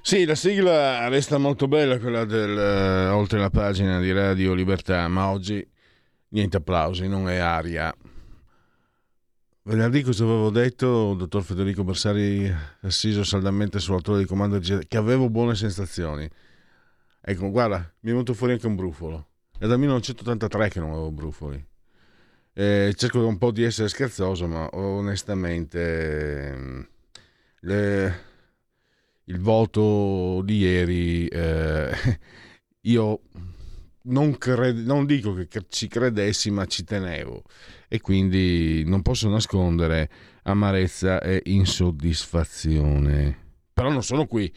Sì, la sigla resta molto bella, quella del Oltre la pagina di Radio Libertà, ma oggi niente applausi, non è aria. Venerdì cosa avevo detto, dottor Federico Bersari, assiso saldamente sull'autore di comando, che avevo buone sensazioni. Ecco, guarda, mi è venuto fuori anche un brufolo. È dal 1983 che non avevo brufoli. Cerco un po' di essere scherzoso, ma onestamente... Il voto di ieri, io non dico che ci credessi, ma ci tenevo, e quindi non posso nascondere amarezza e insoddisfazione. Però non sono qui,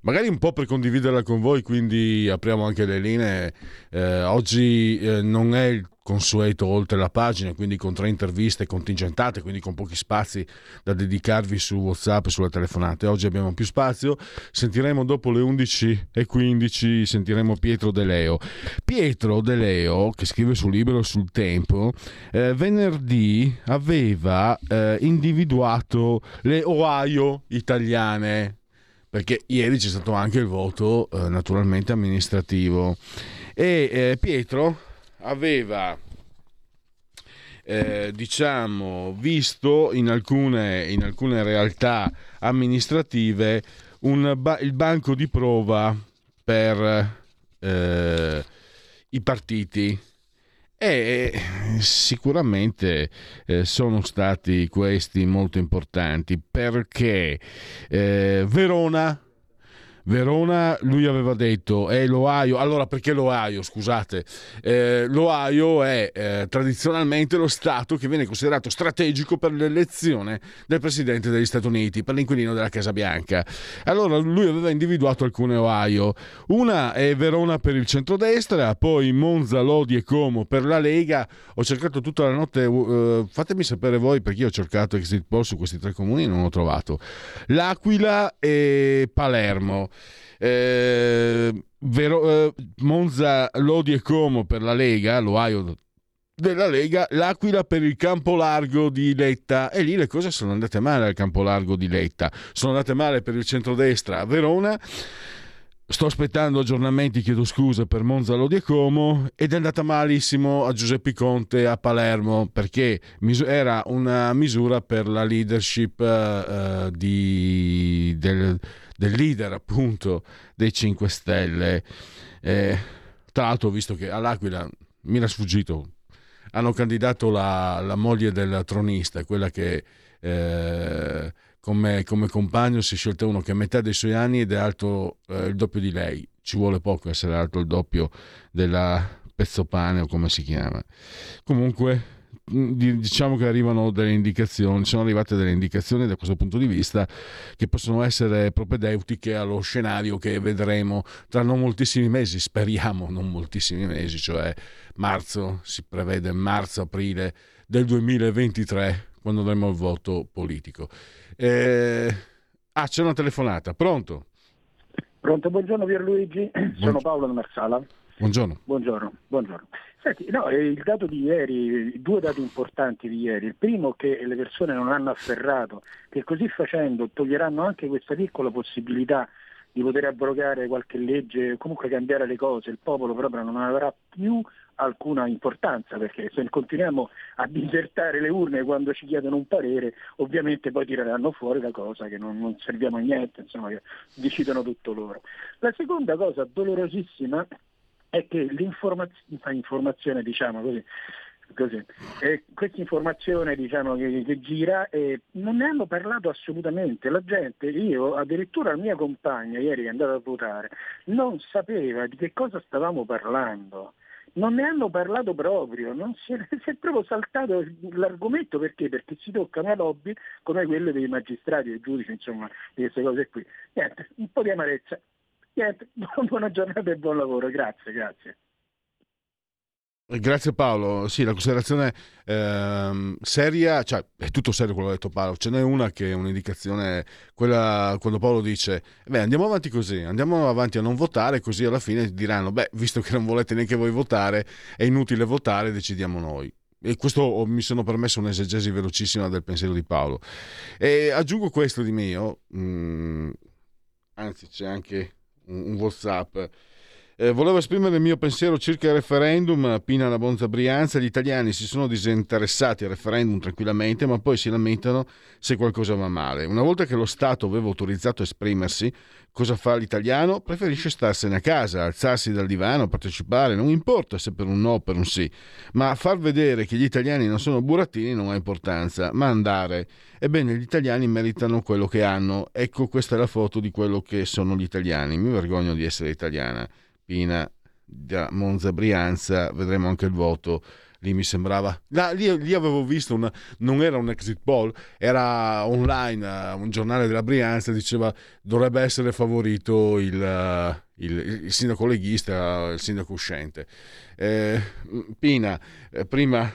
magari un po' per condividerla con voi, quindi apriamo anche le linee. Oggi non è il consueto Oltre la pagina, quindi con 3 interviste contingentate, quindi con pochi spazi da dedicarvi su WhatsApp e sulle telefonate. Oggi abbiamo più spazio, sentiremo dopo le 11:15, sentiremo Pietro De Leo. Pietro De Leo, che scrive su Libero, sul Tempo, venerdì aveva individuato le Ohio italiane, perché ieri c'è stato anche il voto naturalmente amministrativo, e Pietro aveva visto in alcune realtà amministrative il banco di prova per i partiti, e sicuramente sono stati questi molto importanti, perché Verona, lui aveva detto, è l'Ohio. Allora, perché l'Ohio? Scusate, l'Ohio è tradizionalmente lo stato che viene considerato strategico per l'elezione del presidente degli Stati Uniti, per l'inquilino della Casa Bianca. Allora lui aveva individuato alcune Ohio. Una è Verona per il centrodestra, poi Monza, Lodi e Como per la Lega. Ho cercato tutta la notte, fatemi sapere voi, perché io ho cercato exit poll su questi 3 comuni e non l'ho trovato. L'Aquila e Palermo. Monza, Lodi e Como per la Lega, l'Ohio della Lega, l'Aquila per il Campo Largo di Letta, e lì le cose sono andate male al Campo Largo di Letta, sono andate male per il centrodestra a Verona. Sto aspettando aggiornamenti, chiedo scusa, per Monza, Lodi e Como, ed è andata malissimo a Giuseppe Conte a Palermo, perché era una misura per la leadership del leader, appunto, dei 5 Stelle. Tra l'altro, ho visto che all'Aquila, mi era sfuggito, hanno candidato la moglie del tronista, quella che... Come compagno si è scelto uno che a metà dei suoi anni ed è alto il doppio di lei. Ci vuole poco essere alto il doppio della Pezzopane, o come si chiama. Comunque diciamo che arrivano delle indicazioni, sono arrivate delle indicazioni da questo punto di vista, che possono essere propedeutiche allo scenario che vedremo tra non moltissimi mesi, speriamo non moltissimi mesi, cioè marzo, si prevede marzo-aprile del 2023, quando avremo il voto politico. C'è una telefonata. Pronto? Pronto, buongiorno Pierluigi, sono Paolo da Marsala. Buongiorno. Senti, il dato di ieri, 2 dati importanti di ieri. Il primo, che le persone non hanno afferrato che così facendo toglieranno anche questa piccola possibilità di poter abrogare qualche legge, comunque cambiare le cose. Il popolo proprio non avrà più alcuna importanza, perché se continuiamo a disertare le urne quando ci chiedono un parere, ovviamente poi tireranno fuori la cosa che non serviamo a niente, insomma, che decidono tutto loro. La seconda cosa dolorosissima è che l'informazione, diciamo così, questa informazione, diciamo, che gira, non ne hanno parlato assolutamente la gente. Io, addirittura la mia compagna ieri, che è andata a votare, non sapeva di che cosa stavamo parlando. non ne hanno parlato proprio, non si è proprio saltato l'argomento. Perché? Perché si tocca una lobby come quella dei magistrati, dei giudici, insomma, di queste cose qui. Niente, un po' di amarezza. Niente, buona giornata e buon lavoro. Grazie, grazie. Grazie Paolo, sì, la considerazione seria, cioè è tutto serio quello che ha detto Paolo, ce n'è una che è un'indicazione, quella quando Paolo dice, beh andiamo avanti così, andiamo avanti a non votare, così alla fine diranno, beh visto che non volete neanche voi votare, è inutile votare, decidiamo noi. E questo mi sono permesso un'esegesi velocissima del pensiero di Paolo. E aggiungo questo di mio, anzi c'è anche un WhatsApp. Volevo esprimere il mio pensiero circa il referendum Pina alla Monza-Brianza. Gli italiani si sono disinteressati al referendum tranquillamente, ma poi si lamentano se qualcosa va male. Una volta che lo Stato aveva autorizzato a esprimersi, cosa fa l'italiano? Preferisce starsene a casa, alzarsi dal divano, partecipare, non importa se per un no o per un sì, ma far vedere che gli italiani non sono burattini non ha importanza, ma andare. Ebbene, gli italiani meritano quello che hanno. Ecco, questa è la foto di quello che sono gli italiani. Mi vergogno di essere italiana. Pina da Monza-Brianza, vedremo anche il voto. Lì mi sembrava, lì avevo visto una, non era un exit poll, era online, un giornale della Brianza diceva dovrebbe essere favorito il sindaco leghista, il sindaco uscente. Pina prima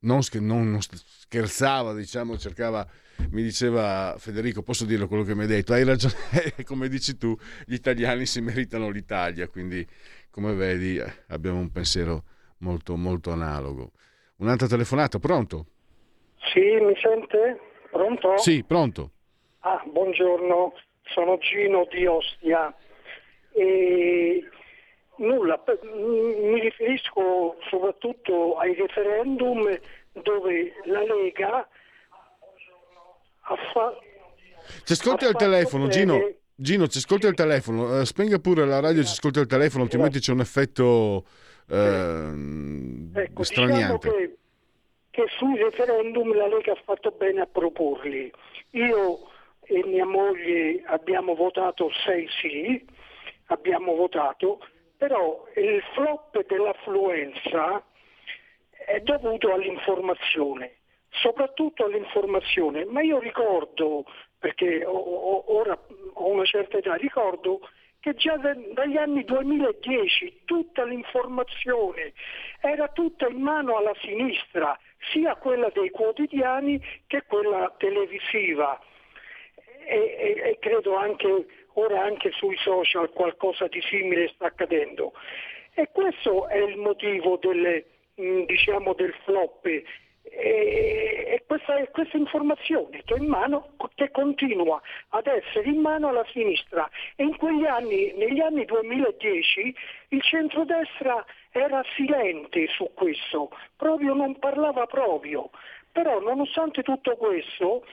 non scherzava, diciamo, cercava, mi diceva Federico, posso dirlo quello che mi hai detto, hai ragione, come dici tu, gli italiani si meritano l'Italia, quindi come vedi abbiamo un pensiero molto molto analogo. Un'altra telefonata, pronto? Sì, mi sente? Pronto? Sì, pronto. Ah, buongiorno, sono Gino di Ostia e nulla, mi riferisco soprattutto ai referendum dove la Lega ci ascolti al telefono, Gino, ci ascolti al telefono, spenga pure la radio, ci ascolti al telefono, altrimenti c'è un effetto ecco, straniante. Diciamo che sui referendum la Lega ha fatto bene a proporli. Io e mia moglie abbiamo votato 6 sì, abbiamo votato, però il flop dell'affluenza è dovuto all'informazione. Soprattutto all'informazione, ma io ricordo, perché ora ho una certa età, ricordo che già dagli anni 2010 tutta l'informazione era tutta in mano alla sinistra, sia quella dei quotidiani che quella televisiva e credo anche ora anche sui social qualcosa di simile sta accadendo e questo è il motivo del flop. E questa informazione che è in mano, che continua ad essere in mano alla sinistra e in quegli anni, negli anni 2010 il centrodestra era silente su questo, proprio non parlava proprio, però nonostante tutto questo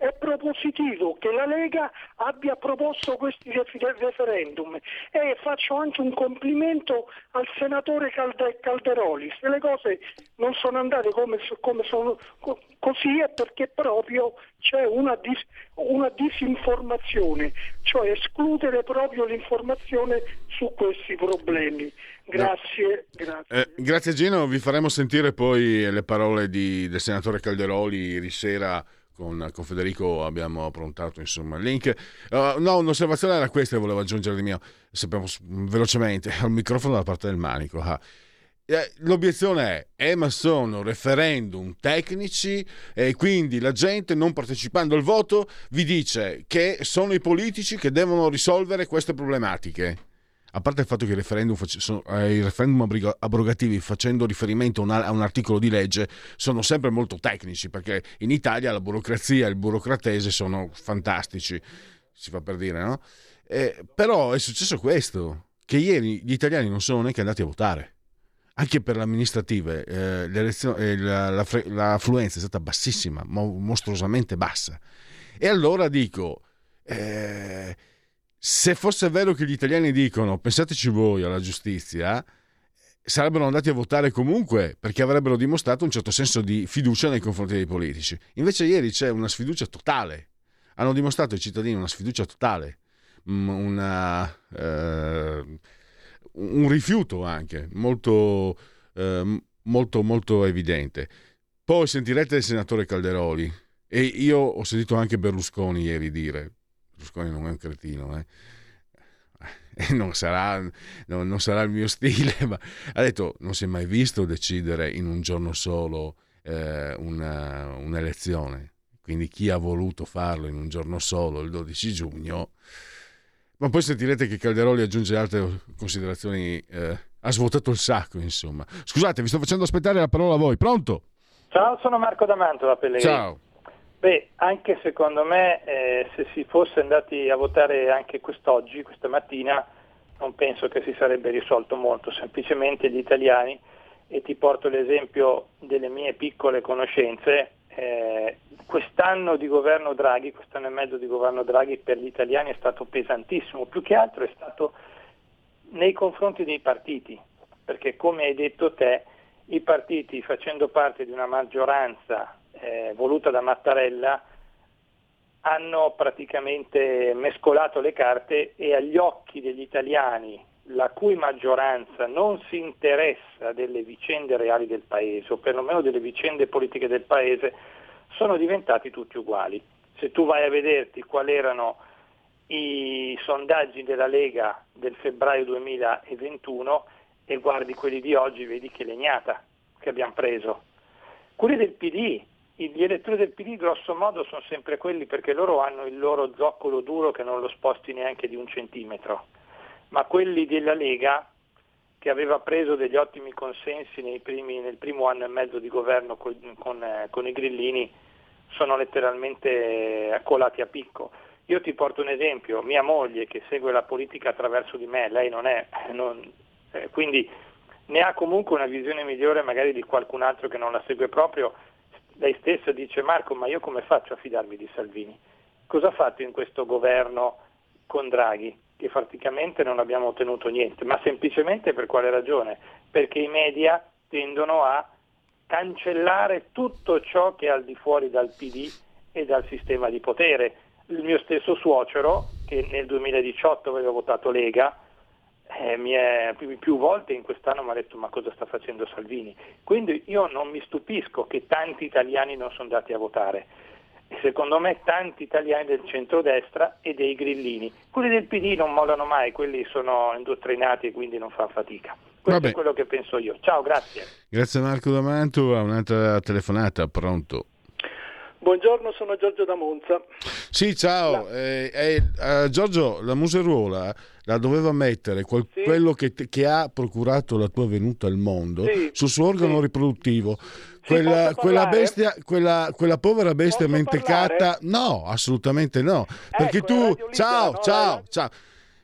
è propositivo che la Lega abbia proposto questi referendum e faccio anche un complimento al senatore Calderoli. Se le cose non sono andate come sono così è perché proprio c'è una disinformazione, cioè escludere proprio l'informazione su questi problemi. Grazie. Grazie Gino, vi faremo sentire poi le parole del senatore Calderoli ieri sera. Con Federico abbiamo prontato insomma il link. Un'osservazione era questa che volevo aggiungere di mio. Sappiamo velocemente al microfono da parte del manico. L'obiezione è ma sono referendum tecnici e quindi la gente non partecipando al voto vi dice che sono i politici che devono risolvere queste problematiche. A parte il fatto che i referendum abrogativi facendo riferimento a un articolo di legge sono sempre molto tecnici perché in Italia la burocrazia e il burocratese sono fantastici, si fa per dire, no? Però è successo questo, che ieri gli italiani non sono neanche andati a votare. Anche per le amministrative l'affluenza è stata bassissima, mostruosamente bassa. E allora dico... se fosse vero che gli italiani dicono pensateci voi alla giustizia, sarebbero andati a votare comunque perché avrebbero dimostrato un certo senso di fiducia nei confronti dei politici. Invece ieri c'è una sfiducia totale, hanno dimostrato i cittadini una sfiducia totale, un rifiuto anche molto molto molto evidente. Poi sentirete il senatore Calderoli, e io ho sentito anche Berlusconi ieri dire, Berlusconi non è un cretino, non sarà il mio stile, ma ha detto non si è mai visto decidere in un giorno solo un'elezione, quindi chi ha voluto farlo in un giorno solo, il 12 giugno. Ma poi sentirete che Calderoli aggiunge altre considerazioni, ha svuotato il sacco, insomma. Scusate, vi sto facendo aspettare la parola a voi. Pronto? Ciao, sono Marco D'Amanto da Pellegrini. Ciao. Beh, anche secondo me se si fosse andati a votare anche quest'oggi, questa mattina, non penso che si sarebbe risolto molto, semplicemente gli italiani, e ti porto l'esempio delle mie piccole conoscenze, quest'anno di governo Draghi, quest'anno e mezzo di governo Draghi per gli italiani è stato pesantissimo, più che altro è stato nei confronti dei partiti, perché come hai detto te, i partiti facendo parte di una maggioranza voluta da Mattarella hanno praticamente mescolato le carte, e agli occhi degli italiani, la cui maggioranza non si interessa delle vicende reali del paese, o perlomeno delle vicende politiche del paese, sono diventati tutti uguali. Se tu vai a vederti quali erano i sondaggi della Lega del febbraio 2021 e guardi quelli di oggi, vedi che legnata che abbiamo preso. Quelli del PD, gli elettori del PD grosso modo sono sempre quelli, perché loro hanno il loro zoccolo duro che non lo sposti neanche di un centimetro, ma quelli della Lega, che aveva preso degli ottimi consensi nel primo anno e mezzo di governo con i grillini, sono letteralmente accolati a picco. Io ti porto un esempio, mia moglie che segue la politica attraverso di me, lei quindi ne ha comunque una visione migliore magari di qualcun altro che non la segue proprio. Lei stessa dice: Marco, ma io come faccio a fidarmi di Salvini? Cosa ha fatto in questo governo con Draghi? Che praticamente non abbiamo ottenuto niente, ma semplicemente per quale ragione? Perché i media tendono a cancellare tutto ciò che è al di fuori dal PD e dal sistema di potere. Il mio stesso suocero, che nel 2018 aveva votato Lega, più volte in quest'anno mi ha detto: ma cosa sta facendo Salvini? Quindi io non mi stupisco che tanti italiani non sono andati a votare, e secondo me tanti italiani del centrodestra e dei grillini. Quelli del PD non mollano mai, quelli sono indottrinati e quindi non fa fatica. Questo Vabbè. È quello che penso io. Ciao, grazie. Grazie Marco D'Amanto. A un'altra telefonata. Pronto? Buongiorno, sono Giorgio da Monza. Sì, ciao. Giorgio, la museruola la doveva mettere quello che ha procurato la tua venuta al mondo, sì, sul suo organo riproduttivo. Quella povera bestia posso menticata? Parlare? No, assolutamente no. Perché tu... Ciao.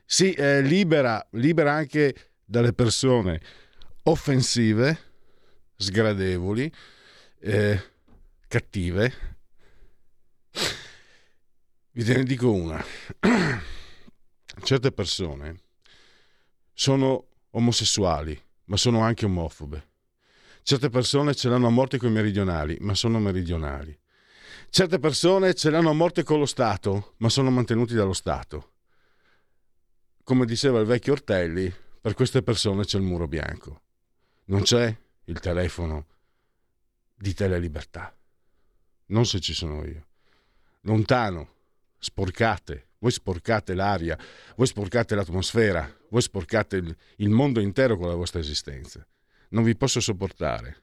Sì, libera anche dalle persone offensive, sgradevoli, cattive. Vi te ne dico una. Certe persone sono omosessuali, ma sono anche omofobe. Certe persone ce l'hanno a morte con i meridionali, ma sono meridionali. Certe persone ce l'hanno a morte con lo Stato, ma sono mantenuti dallo Stato. Come diceva il vecchio Ortelli, per queste persone c'è il muro bianco. Non c'è il telefono di Telelibertà. Non se ci sono io. Lontano, sporcate. Voi sporcate l'aria, voi sporcate l'atmosfera, voi sporcate il mondo intero con la vostra esistenza. Non vi posso sopportare.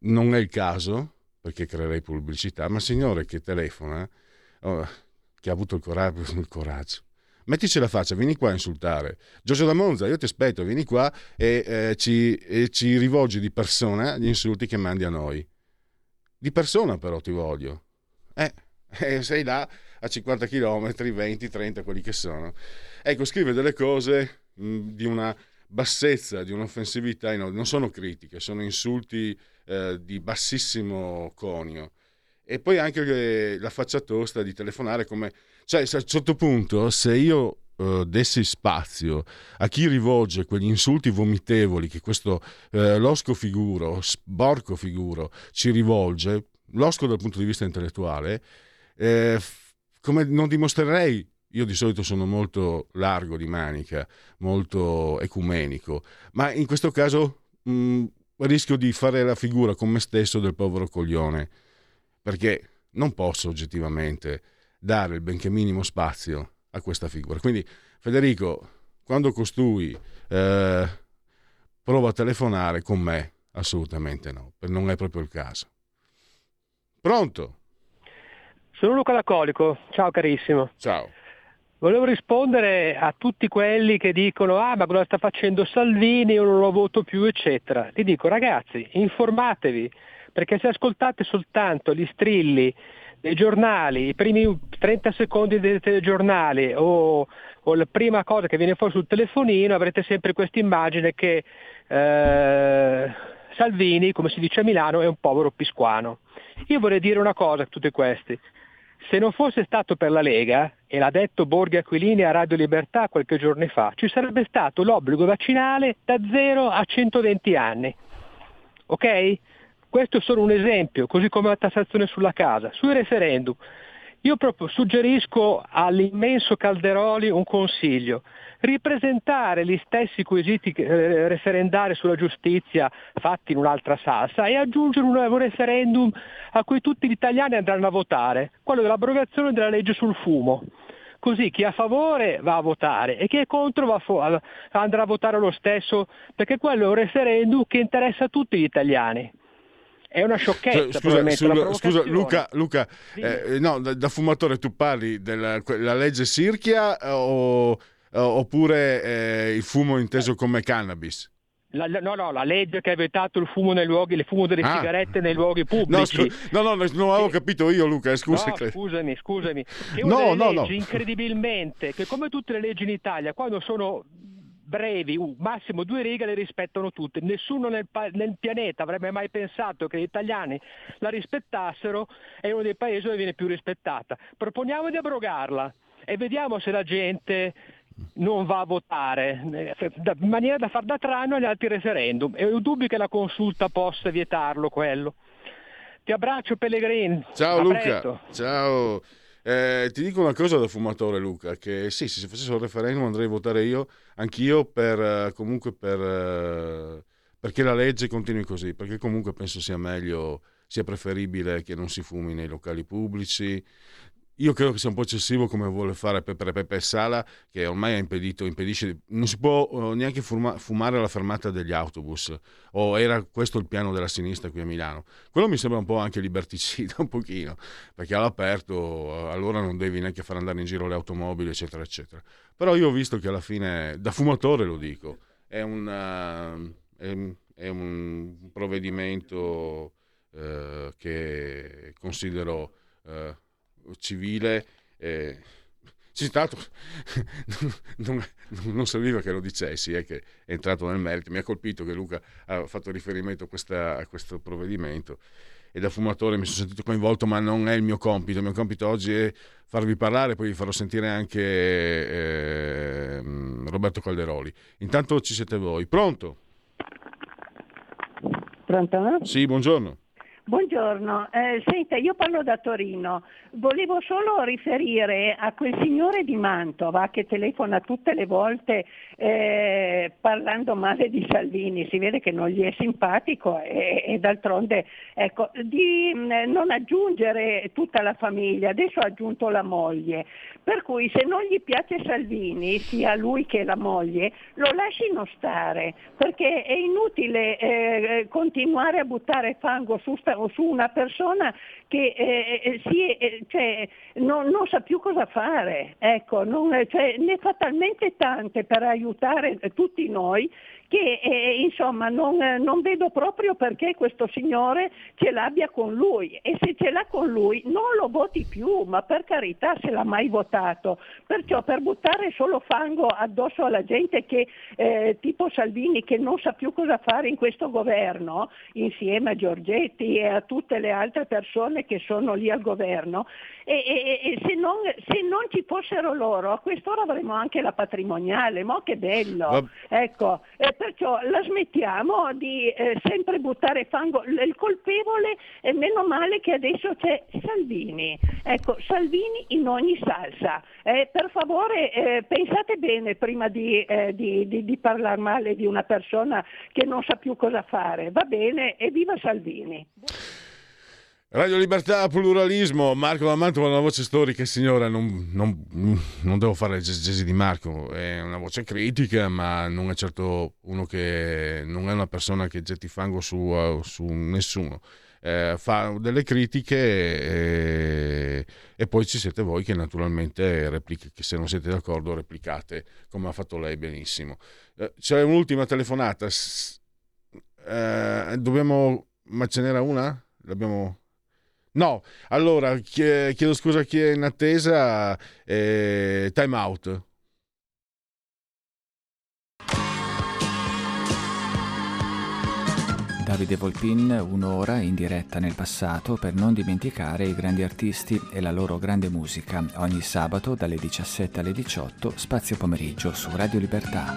Non è il caso, perché creerei pubblicità, ma signore che telefona, che ha avuto il coraggio. Mettici la faccia, vieni qua a insultare. Giorgio da Monza, io ti aspetto, vieni qua e ci rivolgi di persona gli insulti che mandi a noi. Di persona però ti voglio. Sei là a 50 km, 20, 30, quelli che sono. Ecco, scrive delle cose di una bassezza, di un'offensività, non sono critiche, sono insulti di bassissimo conio. E poi anche la faccia tosta di telefonare come... Cioè, a un certo punto, se io dessi spazio a chi rivolge quegli insulti vomitevoli che questo sporco figuro ci rivolge, losco dal punto di vista intellettuale, come non dimostrerei Io di solito sono molto largo di manica, molto ecumenico, ma in questo caso rischio di fare la figura con me stesso del povero coglione, perché non posso oggettivamente dare il benché minimo spazio a questa figura. Quindi Federico, quando costui prova a telefonare con me, assolutamente no, non è proprio il caso. Pronto? Sono Luca Lacolico, ciao carissimo. Ciao. Volevo rispondere a tutti quelli che dicono ma cosa sta facendo Salvini, io non lo voto più eccetera. Ti dico ragazzi, informatevi, perché se ascoltate soltanto gli strilli dei giornali, i primi 30 secondi dei telegiornali o la prima cosa che viene fuori sul telefonino, avrete sempre questa immagine che Salvini, come si dice a Milano, è un povero pisquano. Io vorrei dire una cosa a tutti questi. Se non fosse stato per la Lega, e l'ha detto Borghi Aquilini a Radio Libertà qualche giorno fa, ci sarebbe stato l'obbligo vaccinale da 0 a 120 anni. Ok? Questo è solo un esempio, così come la tassazione sulla casa. Sui referendum, io proprio suggerisco all'immenso Calderoli un consiglio. Ripresentare gli stessi quesiti referendari sulla giustizia fatti in un'altra salsa e aggiungere un nuovo referendum a cui tutti gli italiani andranno a votare, quello dell'abrogazione della legge sul fumo. Così chi è a favore va a votare e chi è contro andrà a votare lo stesso, perché quello è un referendum che interessa a tutti gli italiani. È una sciocchezza. Scusa Luca, no, da fumatore tu parli della la legge Sirchia oppure il fumo inteso come cannabis? No, la legge che ha vietato il fumo delle sigarette nei luoghi pubblici. No, non avevo capito io, Luca. Scusami. È una legge incredibilmente che, come tutte le leggi in Italia, quando sono brevi, massimo 2 righe, le rispettano tutte. Nessuno nel pianeta avrebbe mai pensato che gli italiani la rispettassero, è uno dei paesi dove viene più rispettata. Proponiamo di abrogarla e vediamo se la gente non va a votare, in maniera da far da tranne agli altri referendum. E ho dubbi che la consulta possa vietarlo quello. Ti abbraccio Pellegrini. Ciao a Luca. Presto. Ciao. Ti dico una cosa da fumatore, Luca, che sì, se facesse un referendum andrei a votare anch'io perché la legge continui così, perché comunque penso sia meglio, sia preferibile che non si fumi nei locali pubblici. Io credo che sia un po' eccessivo come vuole fare Peppe Sala, che ormai ha impedisce, non si può neanche fumare alla fermata degli autobus, o era questo il piano della sinistra qui a Milano. Quello mi sembra un po' anche liberticida, un pochino, perché all'aperto allora non devi neanche far andare in giro le automobili eccetera eccetera. Però io ho visto che alla fine, da fumatore lo dico, è un provvedimento che considero civile. Citato non serviva che lo dicessi, è che è entrato nel merito. Mi ha colpito che Luca ha fatto riferimento a questo provvedimento, e da fumatore mi sono sentito coinvolto, ma non è il mio compito. Il mio compito oggi è farvi parlare, poi vi farò sentire anche Roberto Calderoli. Intanto ci siete voi. Pronto? Sì, buongiorno. Buongiorno, senta, io parlo da Torino, volevo solo riferire a quel signore di Mantova che telefona tutte le volte parlando male di Salvini, si vede che non gli è simpatico e d'altronde, ecco, di non aggiungere tutta la famiglia, adesso ha aggiunto la moglie, per cui se non gli piace Salvini, sia lui che la moglie, lo lascino stare, perché è inutile continuare a buttare fango su una persona che non sa più cosa fare, ecco, ne fa talmente tante per aiutare tutti noi che insomma non vedo proprio perché questo signore ce l'abbia con lui, e se ce l'ha con lui non lo voti più, ma per carità, se l'ha mai votato. Perciò per buttare solo fango addosso alla gente che tipo Salvini, che non sa più cosa fare in questo governo, insieme a Giorgetti e a tutte le altre persone persone che sono lì al governo e se non ci fossero loro, a quest'ora avremmo anche la patrimoniale, mo che bello. Ecco, perciò la smettiamo di sempre buttare fango. Il colpevole è, meno male che adesso c'è Salvini. Ecco, Salvini in ogni salsa. Per favore, pensate bene prima di parlare male di una persona che non sa più cosa fare. Va bene, evviva Salvini. Radio Libertà, pluralismo, Marco D'Amanto, una voce storica, signora, non devo fare le esegesi di Marco, è una voce critica, ma non è certo uno che, non è una persona che getti fango su nessuno. Fa delle critiche e poi ci siete voi che naturalmente che se non siete d'accordo replicate, come ha fatto lei benissimo. C'è un'ultima telefonata, ma ce n'era una? No, allora chiedo scusa a chi è in attesa, time out. Davide Volpin, un'ora in diretta nel passato per non dimenticare i grandi artisti e la loro grande musica, ogni sabato dalle 17 alle 18, spazio pomeriggio su Radio Libertà.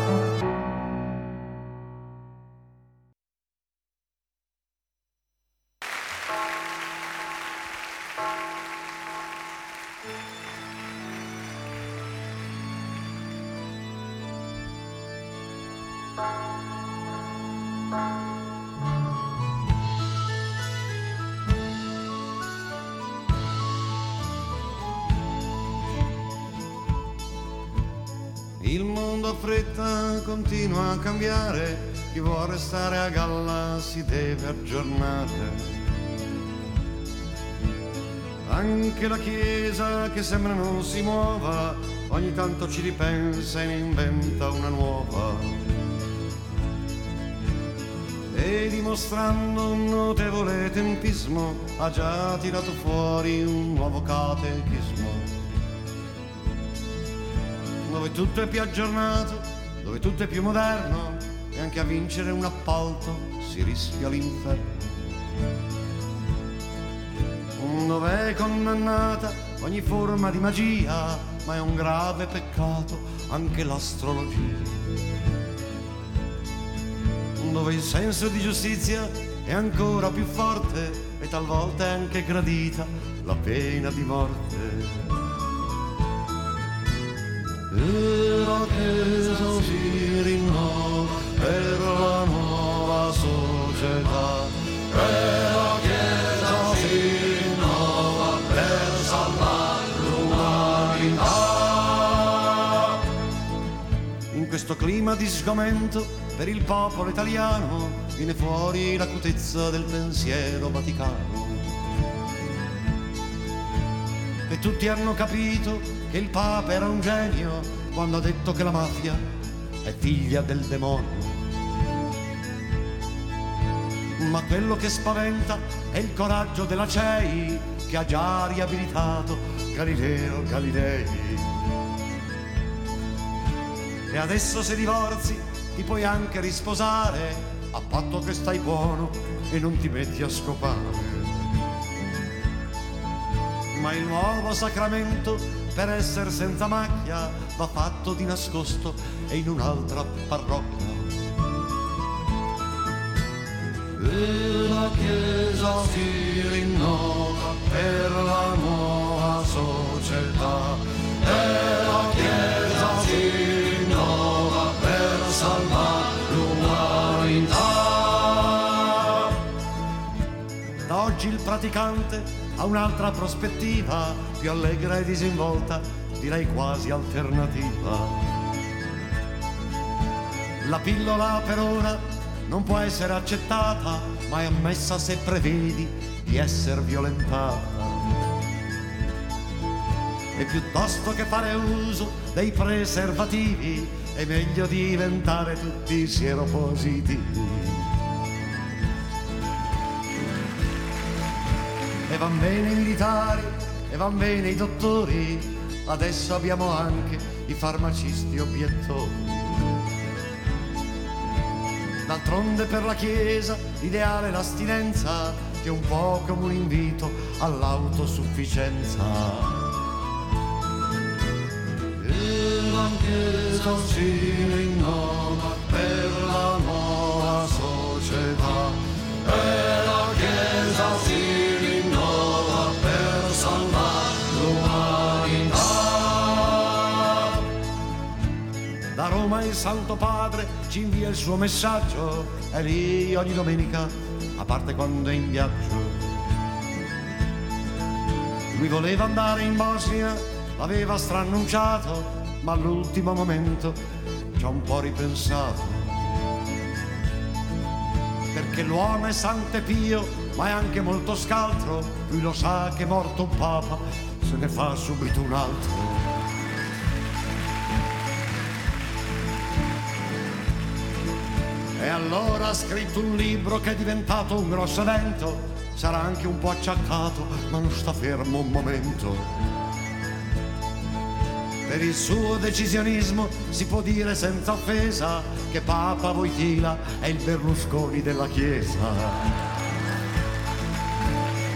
Continua a cambiare, chi vuol restare a galla si deve aggiornare. Anche la Chiesa, che sembra non si muova, ogni tanto ci ripensa e ne inventa una nuova. E dimostrando un notevole tempismo, ha già tirato fuori un nuovo catechismo, dove tutto è più aggiornato, dove tutto è più moderno, e anche a vincere un appalto si rischia l'inferno. Dove è condannata ogni forma di magia, ma è un grave peccato anche l'astrologia. Dove il senso di giustizia è ancora più forte, e talvolta è anche gradita la pena di morte. La Chiesa si rinnova per la nuova società, e la Chiesa si rinnova per salvare l'umanità. In questo clima di sgomento per il popolo italiano viene fuori l'acutezza del pensiero vaticano, e tutti hanno capito che il Papa era un genio quando ha detto che la mafia è figlia del demonio. Ma quello che spaventa è il coraggio della CEI, che ha già riabilitato Galileo Galilei. E adesso se divorzi ti puoi anche risposare, a patto che stai buono e non ti metti a scopare. Ma il nuovo sacramento, per essere senza macchia, va fatto di nascosto e in un'altra parrocchia. E la Chiesa si rinnova per la nuova società, e la Chiesa si rinnova per salvare l'umanità. Da oggi il praticante ha un'altra prospettiva, più allegra e disinvolta, direi quasi alternativa. La pillola per ora non può essere accettata, ma è ammessa se prevedi di essere violentata. E piuttosto che fare uso dei preservativi, è meglio diventare tutti sieropositivi. E van bene i militari, e van bene i dottori, adesso abbiamo anche i farmacisti obiettori. D'altronde per la Chiesa l'ideale è l'astinenza, che è un po' come un invito all'autosufficienza. E la Chiesa si rinnova per la nuova società, e la Chiesa si rinnova per salvare l'umanità. Da Roma il Santo Padre ci invia il suo messaggio, è lì ogni domenica, a parte quando è in viaggio. Lui voleva andare in Bosnia, l'aveva straannunciato, ma all'ultimo momento ci ha un po' ripensato. Perché l'uomo è sant'epio, ma è anche molto scaltro, lui lo sa che è morto un papa, se ne fa subito un altro. E allora ha scritto un libro che è diventato un grosso evento, sarà anche un po' acciaccato, ma non sta fermo un momento. Per il suo decisionismo si può dire senza offesa che Papa Wojtyla è il Berlusconi della Chiesa.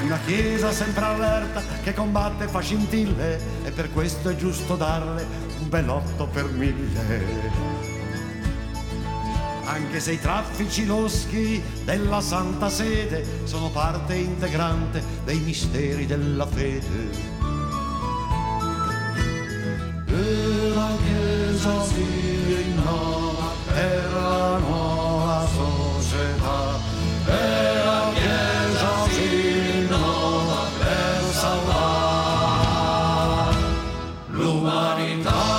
Una Chiesa sempre allerta che combatte fascintille, e per questo è giusto darle un bel 8/1000. Anche se i traffici loschi della Santa Sede sono parte integrante dei misteri della fede. E la Chiesa si rinnova per la nuova società, e la Chiesa si rinnova per salvare l'umanità.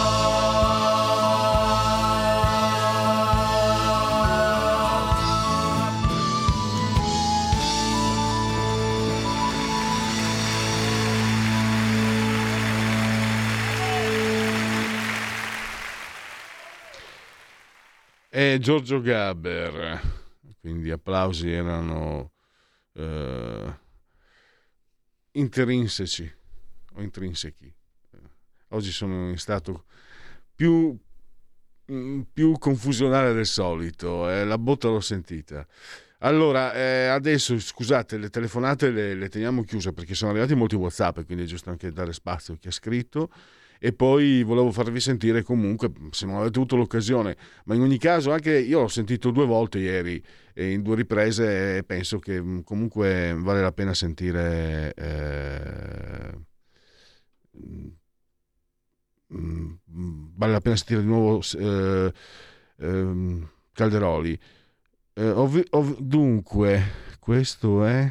E Giorgio Gaber, quindi applausi erano intrinseci o intrinsechi. Oggi sono in stato più confusionale del solito, la botta l'ho sentita. Allora, adesso scusate, le telefonate le teniamo chiuse perché sono arrivati molti WhatsApp, quindi è giusto anche dare spazio a chi ha scritto. E poi volevo farvi sentire comunque, se non avete avuto l'occasione, ma in ogni caso anche io l'ho sentito 2 volte ieri in 2 riprese, e penso che comunque vale la pena sentire di nuovo Calderoli. Dunque, questo è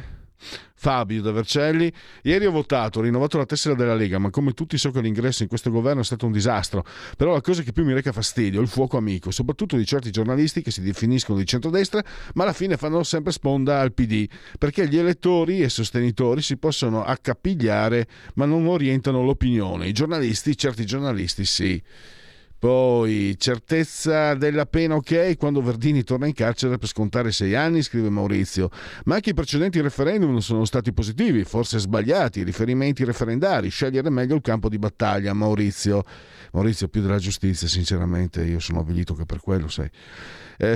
Fabio da Vercelli. Ieri ho votato, ho rinnovato la tessera della Lega, ma come tutti so che l'ingresso in questo governo è stato un disastro. Però la cosa che più mi reca fastidio è il fuoco amico, soprattutto di certi giornalisti che si definiscono di centrodestra, ma alla fine fanno sempre sponda al PD, perché gli elettori e sostenitori si possono accapigliare ma non orientano l'opinione. I giornalisti, certi giornalisti sì. Poi certezza della pena ok quando Verdini torna in carcere per scontare 6 anni, scrive Maurizio, ma anche i precedenti referendum non sono stati positivi, forse sbagliati, riferimenti referendari, scegliere meglio il campo di battaglia. Maurizio più della giustizia, sinceramente io sono avvilito che per quello sei.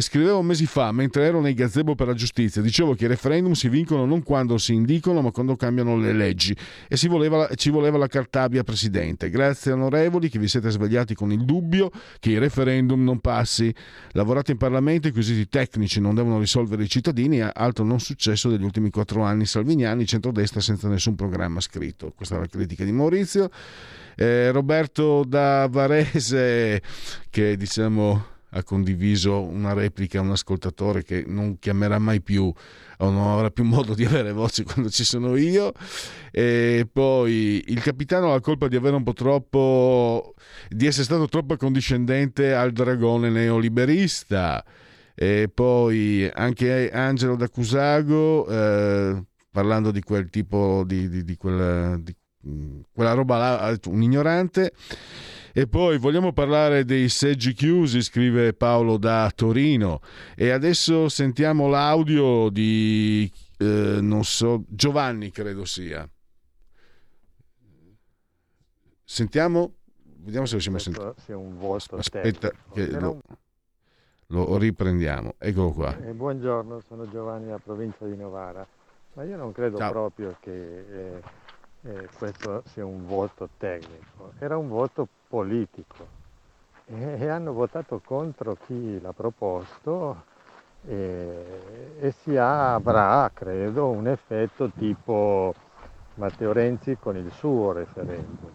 Scrivevo mesi fa mentre ero nei gazebo per la giustizia, dicevo che i referendum si vincono non quando si indicano ma quando cambiano le leggi, e ci voleva la Cartabia presidente. Grazie onorevoli che vi siete svegliati con il dubbio che il referendum non passi, lavorate in Parlamento, i quesiti tecnici non devono risolvere i cittadini, altro non successo degli ultimi 4 anni salviniani, centrodestra senza nessun programma scritto. Questa è la critica di Maurizio. Roberto da Varese, che diciamo ha condiviso una replica a un ascoltatore che non chiamerà mai più o non avrà più modo di avere voce quando ci sono io. E poi il capitano ha la colpa di avere un po' troppo, di essere stato troppo condiscendente al dragone neoliberista. E poi anche Angelo da Cusago, parlando di quel tipo di quella roba là, un ignorante. E poi vogliamo parlare dei seggi chiusi, scrive Paolo da Torino, e adesso sentiamo l'audio di non so, Giovanni credo sia. Sentiamo, vediamo se riusciamo a sentire. Aspetta che lo riprendiamo, eccolo qua. Buongiorno, sono Giovanni della provincia di Novara, ma io non credo proprio che questo sia un voto tecnico, era un voto politico, e hanno votato contro chi l'ha proposto, e avrà credo un effetto tipo Matteo Renzi con il suo referendum,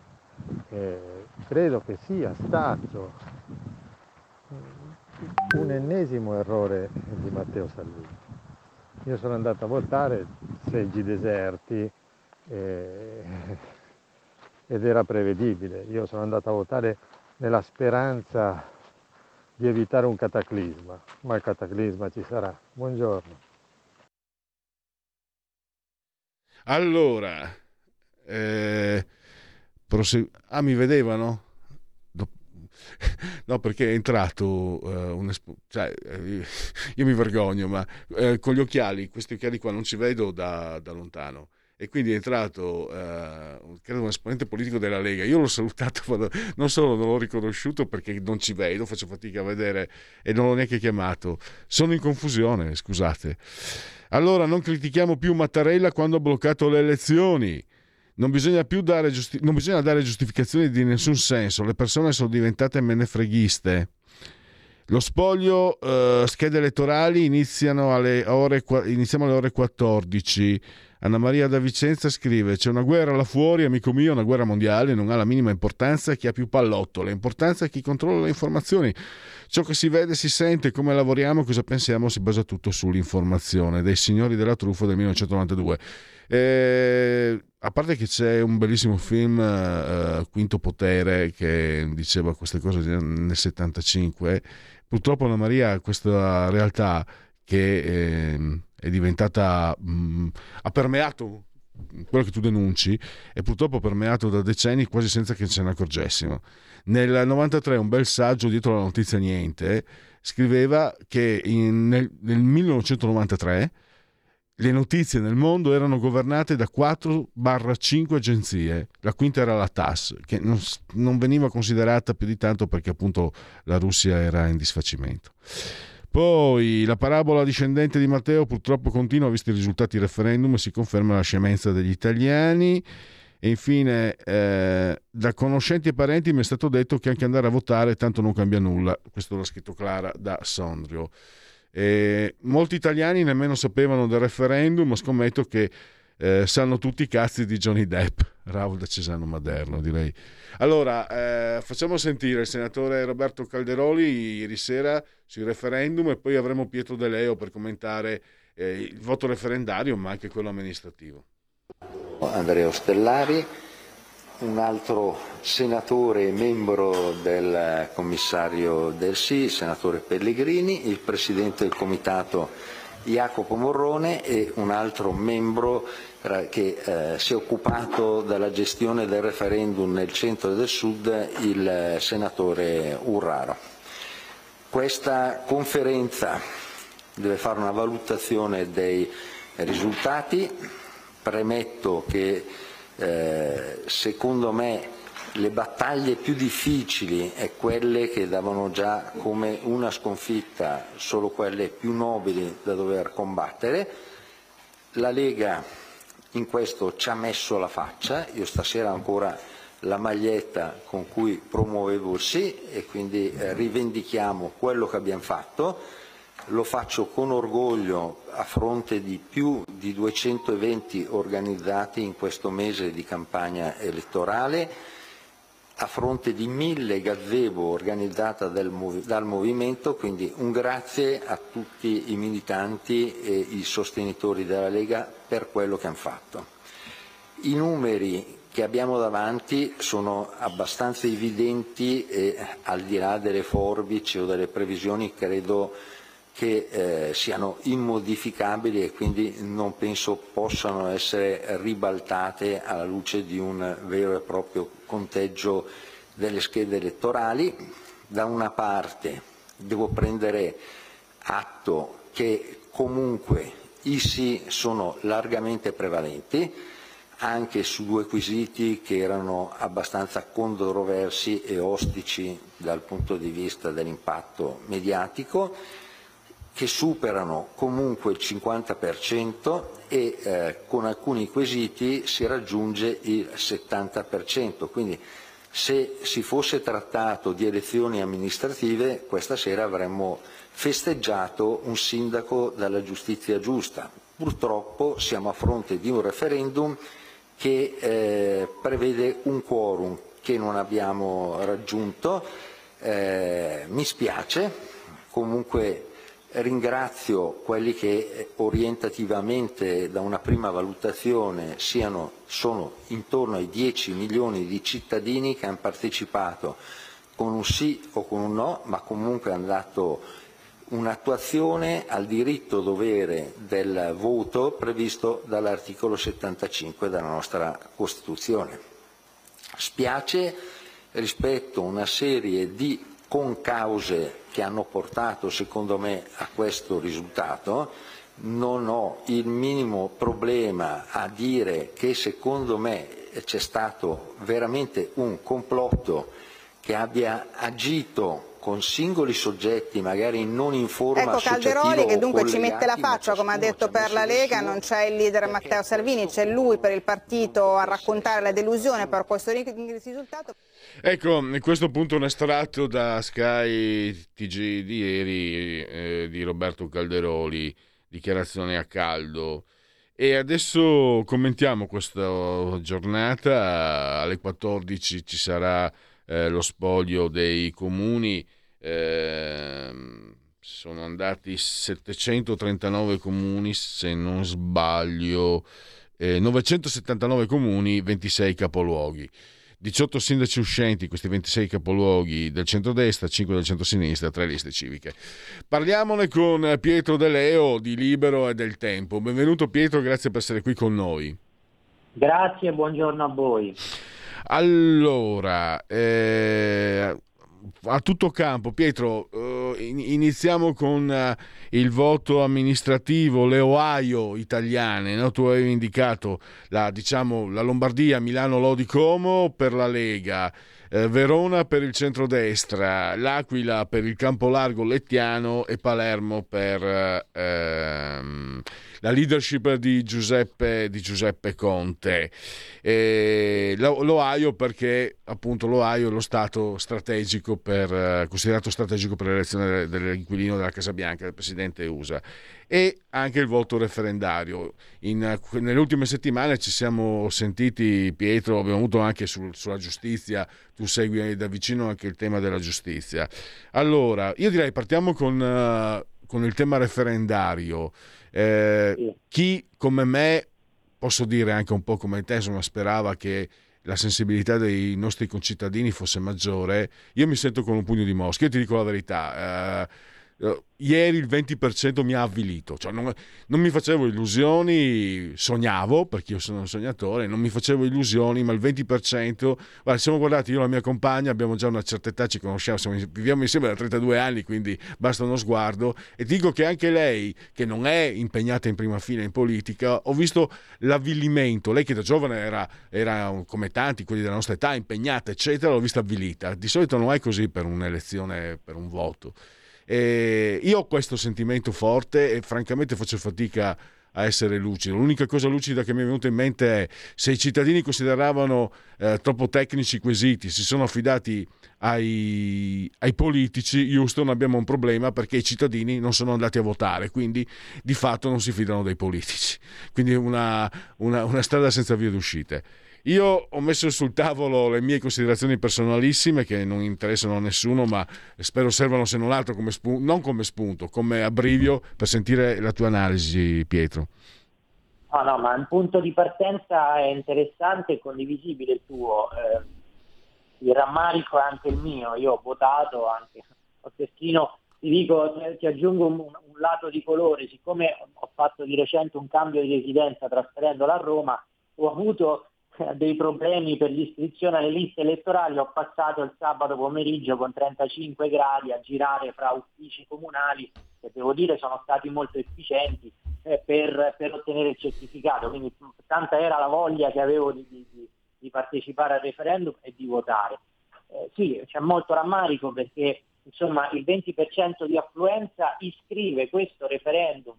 credo che sia stato un ennesimo errore di Matteo Salvini. Io sono andato a votare, seggi deserti, ed era prevedibile. Io sono andato a votare nella speranza di evitare un cataclisma, ma il cataclisma ci sarà. Buongiorno. Allora mi vedevano? No, perché è entrato io mi vergogno, ma con gli occhiali, questi occhiali qua non ci vedo da lontano, e quindi è entrato credo un esponente politico della Lega. Io l'ho salutato, non solo non l'ho riconosciuto perché non ci vedo, faccio fatica a vedere, e non l'ho neanche chiamato, sono in confusione, scusate. Allora, non critichiamo più Mattarella quando ha bloccato le elezioni, non bisogna dare giustificazioni di nessun senso, le persone sono diventate menefreghiste. Lo spoglio schede elettorali iniziamo alle ore 14. Anna Maria da Vicenza scrive: c'è una guerra là fuori, amico mio, una guerra mondiale, non ha la minima importanza chi ha più pallottole, l'importanza è chi controlla le informazioni. Ciò che si vede, si sente, come lavoriamo, cosa pensiamo, si basa tutto sull'informazione, dei signori della truffa del 1992. A parte che c'è un bellissimo film, Quinto Potere, che diceva queste cose nel 75, purtroppo Anna Maria, questa realtà che è diventata, ha permeato quello che tu denunci, è purtroppo permeato da decenni quasi senza che ce ne accorgessimo. Nel 93 un bel saggio dietro la notizia niente scriveva che nel 1993 le notizie nel mondo erano governate da 4-5 agenzie, la quinta era la TASS, che non veniva considerata più di tanto perché appunto la Russia era in disfacimento. Poi la parabola discendente di Matteo purtroppo continua, visti i risultati del referendum, e si conferma la scemenza degli italiani. E infine, da conoscenti e parenti mi è stato detto che anche andare a votare tanto non cambia nulla. Questo l'ha scritto Clara da Sondrio. Molti italiani nemmeno sapevano del referendum, ma scommetto che sanno tutti i cazzi di Johnny Depp. Raul da Cesano Maderno, direi. Allora, facciamo sentire il senatore Roberto Calderoli ieri sera sui referendum, e poi avremo Pietro De Leo per commentare il voto referendario ma anche quello amministrativo. Andrea Ostellari, un altro senatore e membro del commissario del Sì, il senatore Pellegrini, il presidente del comitato Jacopo Morrone e un altro membro che si è occupato della gestione del referendum nel centro e del sud, il senatore Urraro. Questa conferenza deve fare una valutazione dei risultati. Premetto che secondo me le battaglie più difficili e quelle che davano già come una sconfitta sono quelle più nobili da dover combattere. La Lega in questo ci ha messo la faccia, io stasera ancora la maglietta con cui promuovevo il sì, e quindi rivendichiamo quello che abbiamo fatto. Lo faccio con orgoglio a fronte di più di 200 eventi organizzati in questo mese di campagna elettorale, a fronte di 1000 gazebo organizzata dal Movimento, quindi un grazie a tutti i militanti e i sostenitori della Lega per quello che hanno fatto. I numeri che abbiamo davanti sono abbastanza evidenti e, al di là delle forbici o delle previsioni, credo che siano immodificabili e quindi non penso possano essere ribaltate alla luce di un vero e proprio conteggio delle schede elettorali. Da una parte devo prendere atto che comunque i sì sono largamente prevalenti, anche su due quesiti che erano abbastanza controversi e ostici dal punto di vista dell'impatto mediatico, che superano comunque il 50% e con alcuni quesiti si raggiunge il 70%. Quindi se si fosse trattato di elezioni amministrative, questa sera avremmo festeggiato un sindaco dalla giustizia giusta. Purtroppo siamo a fronte di un referendum che prevede un quorum che non abbiamo raggiunto. Mi spiace, comunque ringrazio quelli che orientativamente da una prima valutazione sono intorno ai 10 milioni di cittadini che hanno partecipato con un sì o con un no, ma comunque hanno dato un'attuazione al diritto dovere del voto previsto dall'articolo 75 della nostra Costituzione. Spiace rispetto a una serie di concause che hanno portato secondo me a questo risultato. Non ho il minimo problema a dire che secondo me c'è stato veramente un complotto che abbia agito con singoli soggetti, magari non in forma associativa. Ecco Calderoli che dunque ci mette la faccia, come ha detto per la Lega, non c'è il leader Matteo Salvini, c'è lui per il partito a raccontare la delusione per questo risultato. Ecco, in questo punto un estratto da Sky TG di ieri di Roberto Calderoli, dichiarazione a caldo. E adesso commentiamo questa giornata. Alle 14 ci sarà lo spoglio dei comuni. Sono andati 739 comuni, se non sbaglio, 979 comuni, 26 capoluoghi, 18 sindaci uscenti, questi 26 capoluoghi del centrodestra, 5 del centrosinistra, 3 liste civiche. Parliamone con Pietro De Leo di Libero e del Tempo. Benvenuto Pietro, grazie per essere qui con noi. Grazie, buongiorno a voi. Allora, a tutto campo, Pietro, iniziamo con il voto amministrativo, le Ohio italiane, no? Tu avevi indicato la Lombardia, Milano, Lodi, Como per la Lega, Verona per il centrodestra, L'Aquila per il Campo Largo lettiano e Palermo per la leadership di Giuseppe Conte. L'Ohio perché appunto l'Ohio è lo stato strategico considerato strategico per l'elezione dell'inquilino della Casa Bianca, del presidente USA, e anche il voto referendario. Nelle ultime settimane ci siamo sentiti, Pietro, abbiamo avuto anche sulla giustizia, tu segui da vicino anche il tema della giustizia. Allora, io direi partiamo con il tema referendario. Chi come me, posso dire anche un po' come te, insomma, sperava che la sensibilità dei nostri concittadini fosse maggiore. Io mi sento con un pugno di mosca, io ti dico la verità. ieri il 20% mi ha avvilito, cioè non mi facevo illusioni, sognavo, perché io sono un sognatore, non mi facevo illusioni, ma il 20%, guarda, siamo guardati, io e la mia compagna abbiamo già una certa età, ci conosciamo, viviamo insieme da 32 anni, quindi basta uno sguardo, e dico che anche lei, che non è impegnata in prima fila in politica, ho visto l'avvilimento, lei che da giovane era come tanti, quelli della nostra età, impegnata eccetera, l'ho vista avvilita, di solito non è così per un'elezione, per un voto. Io ho questo sentimento forte e francamente faccio fatica a essere lucido. L'unica cosa lucida che mi è venuta in mente è se i cittadini consideravano troppo tecnici i quesiti, si sono affidati ai politici, Houston abbiamo un problema perché i cittadini non sono andati a votare, quindi di fatto non si fidano dei politici, quindi è una strada senza vie d'uscita. Io ho messo sul tavolo le mie considerazioni personalissime che non interessano a nessuno, ma spero servano se non altro come non come spunto, come abbrivio per sentire la tua analisi, Pietro. No, ma un punto di partenza è interessante e condivisibile il tuo. Il rammarico è anche il mio, io ho votato anche a Teschino, ti dico, ti aggiungo un lato di colore, siccome ho fatto di recente un cambio di residenza trasferendola a Roma, ho avuto dei problemi per l'iscrizione alle liste elettorali, ho passato il sabato pomeriggio con 35 gradi a girare fra uffici comunali che devo dire sono stati molto efficienti per ottenere il certificato, quindi tanta era la voglia che avevo di partecipare al referendum e di votare. Sì, c'è molto rammarico perché insomma il 20% di affluenza iscrive questo referendum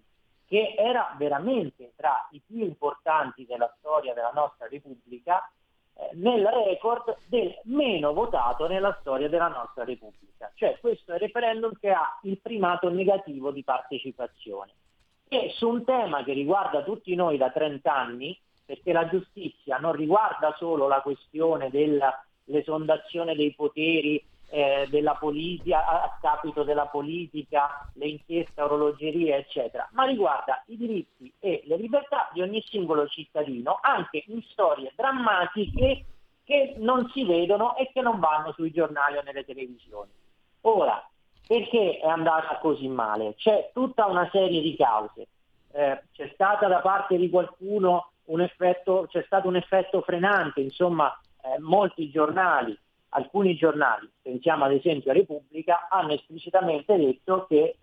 che era veramente tra i più importanti della storia della nostra Repubblica, nel record del meno votato nella storia della nostra Repubblica. Cioè questo è il referendum che ha il primato negativo di partecipazione. E su un tema che riguarda tutti noi da 30 anni, perché la giustizia non riguarda solo la questione dell'esondazione dei poteri, della politica, a scapito della politica, le inchieste, orologerie eccetera, ma riguarda i diritti e le libertà di ogni singolo cittadino, anche in storie drammatiche che non si vedono e che non vanno sui giornali o nelle televisioni. Ora, perché è andata così male? C'è tutta una serie di cause, c'è stata da parte di qualcuno c'è stato un effetto frenante, insomma, alcuni giornali, pensiamo ad esempio a Repubblica, hanno esplicitamente detto che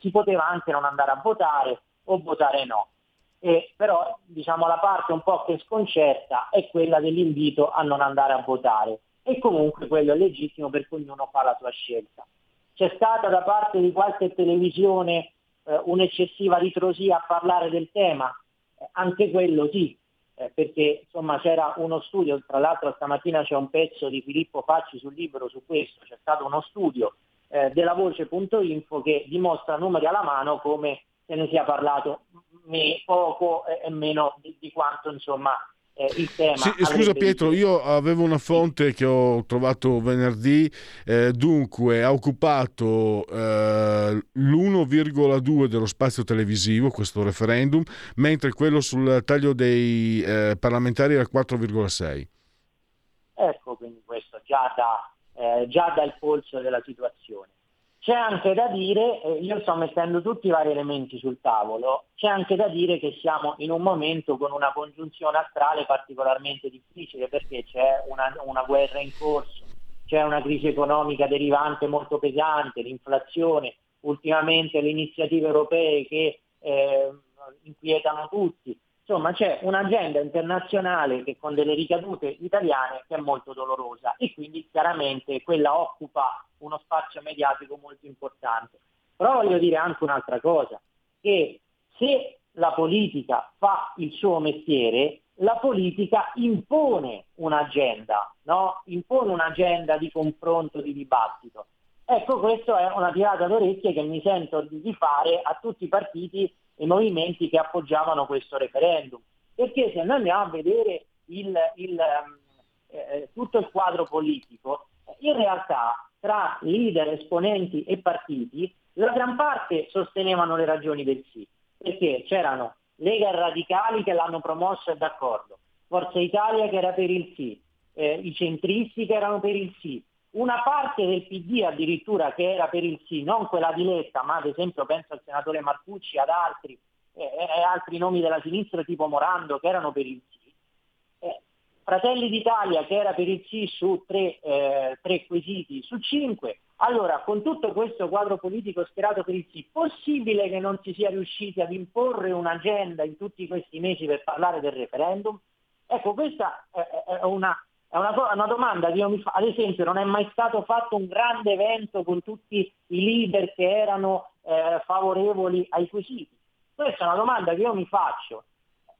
si poteva anche non andare a votare o votare no. E però diciamo la parte un po' che sconcerta è quella dell'invito a non andare a votare, e comunque quello è legittimo perché ognuno fa la sua scelta. C'è stata da parte di qualche televisione un'eccessiva ritrosia a parlare del tema, anche quello sì. Perché insomma c'era uno studio, tra l'altro stamattina c'è un pezzo di Filippo Facci sul Libero su questo, c'è stato uno studio della voce.info che dimostra numeri alla mano come se ne sia parlato poco e meno di quanto insomma il tema. Sì, scusa Pietro, io avevo una fonte che ho trovato venerdì, dunque ha occupato l'1,2 dello spazio televisivo questo referendum, mentre quello sul taglio dei parlamentari era 4,6. Ecco, quindi questo già dà il polso della situazione. C'è anche da dire, io sto mettendo tutti i vari elementi sul tavolo, c'è anche da dire che siamo in un momento con una congiunzione astrale particolarmente difficile perché c'è una guerra in corso, c'è una crisi economica derivante molto pesante, l'inflazione, ultimamente le iniziative europee che inquietano tutti. Insomma c'è un'agenda internazionale che con delle ricadute italiane che è molto dolorosa e quindi chiaramente quella occupa uno spazio mediatico molto importante. Però voglio dire anche un'altra cosa, che se la politica fa il suo mestiere, la politica impone un'agenda, no? Impone un'agenda di confronto, di dibattito. Ecco, questa è una tirata d'orecchie che mi sento di fare a tutti i partiti e movimenti che appoggiavano questo referendum, perché se noi andiamo a vedere tutto il quadro politico, in realtà tra leader, esponenti e partiti la gran parte sostenevano le ragioni del sì, perché c'erano Lega e Radicali che l'hanno promosso e d'accordo, Forza Italia che era per il sì, i centristi che erano per il sì, una parte del PD addirittura che era per il sì, non quella di Letta, ma ad esempio penso al senatore Marcucci, ad altri altri nomi della sinistra tipo Morando che erano per il sì, Fratelli d'Italia che era per il sì su tre quesiti su 5. Allora, con tutto questo quadro politico schierato per il sì, possibile che non si sia riusciti ad imporre un'agenda in tutti questi mesi per parlare del referendum? Ecco, questa è una domanda che io mi fa. Ad esempio, non è mai stato fatto un grande evento con tutti i leader che erano favorevoli ai quesiti. Questa è una domanda che io mi faccio,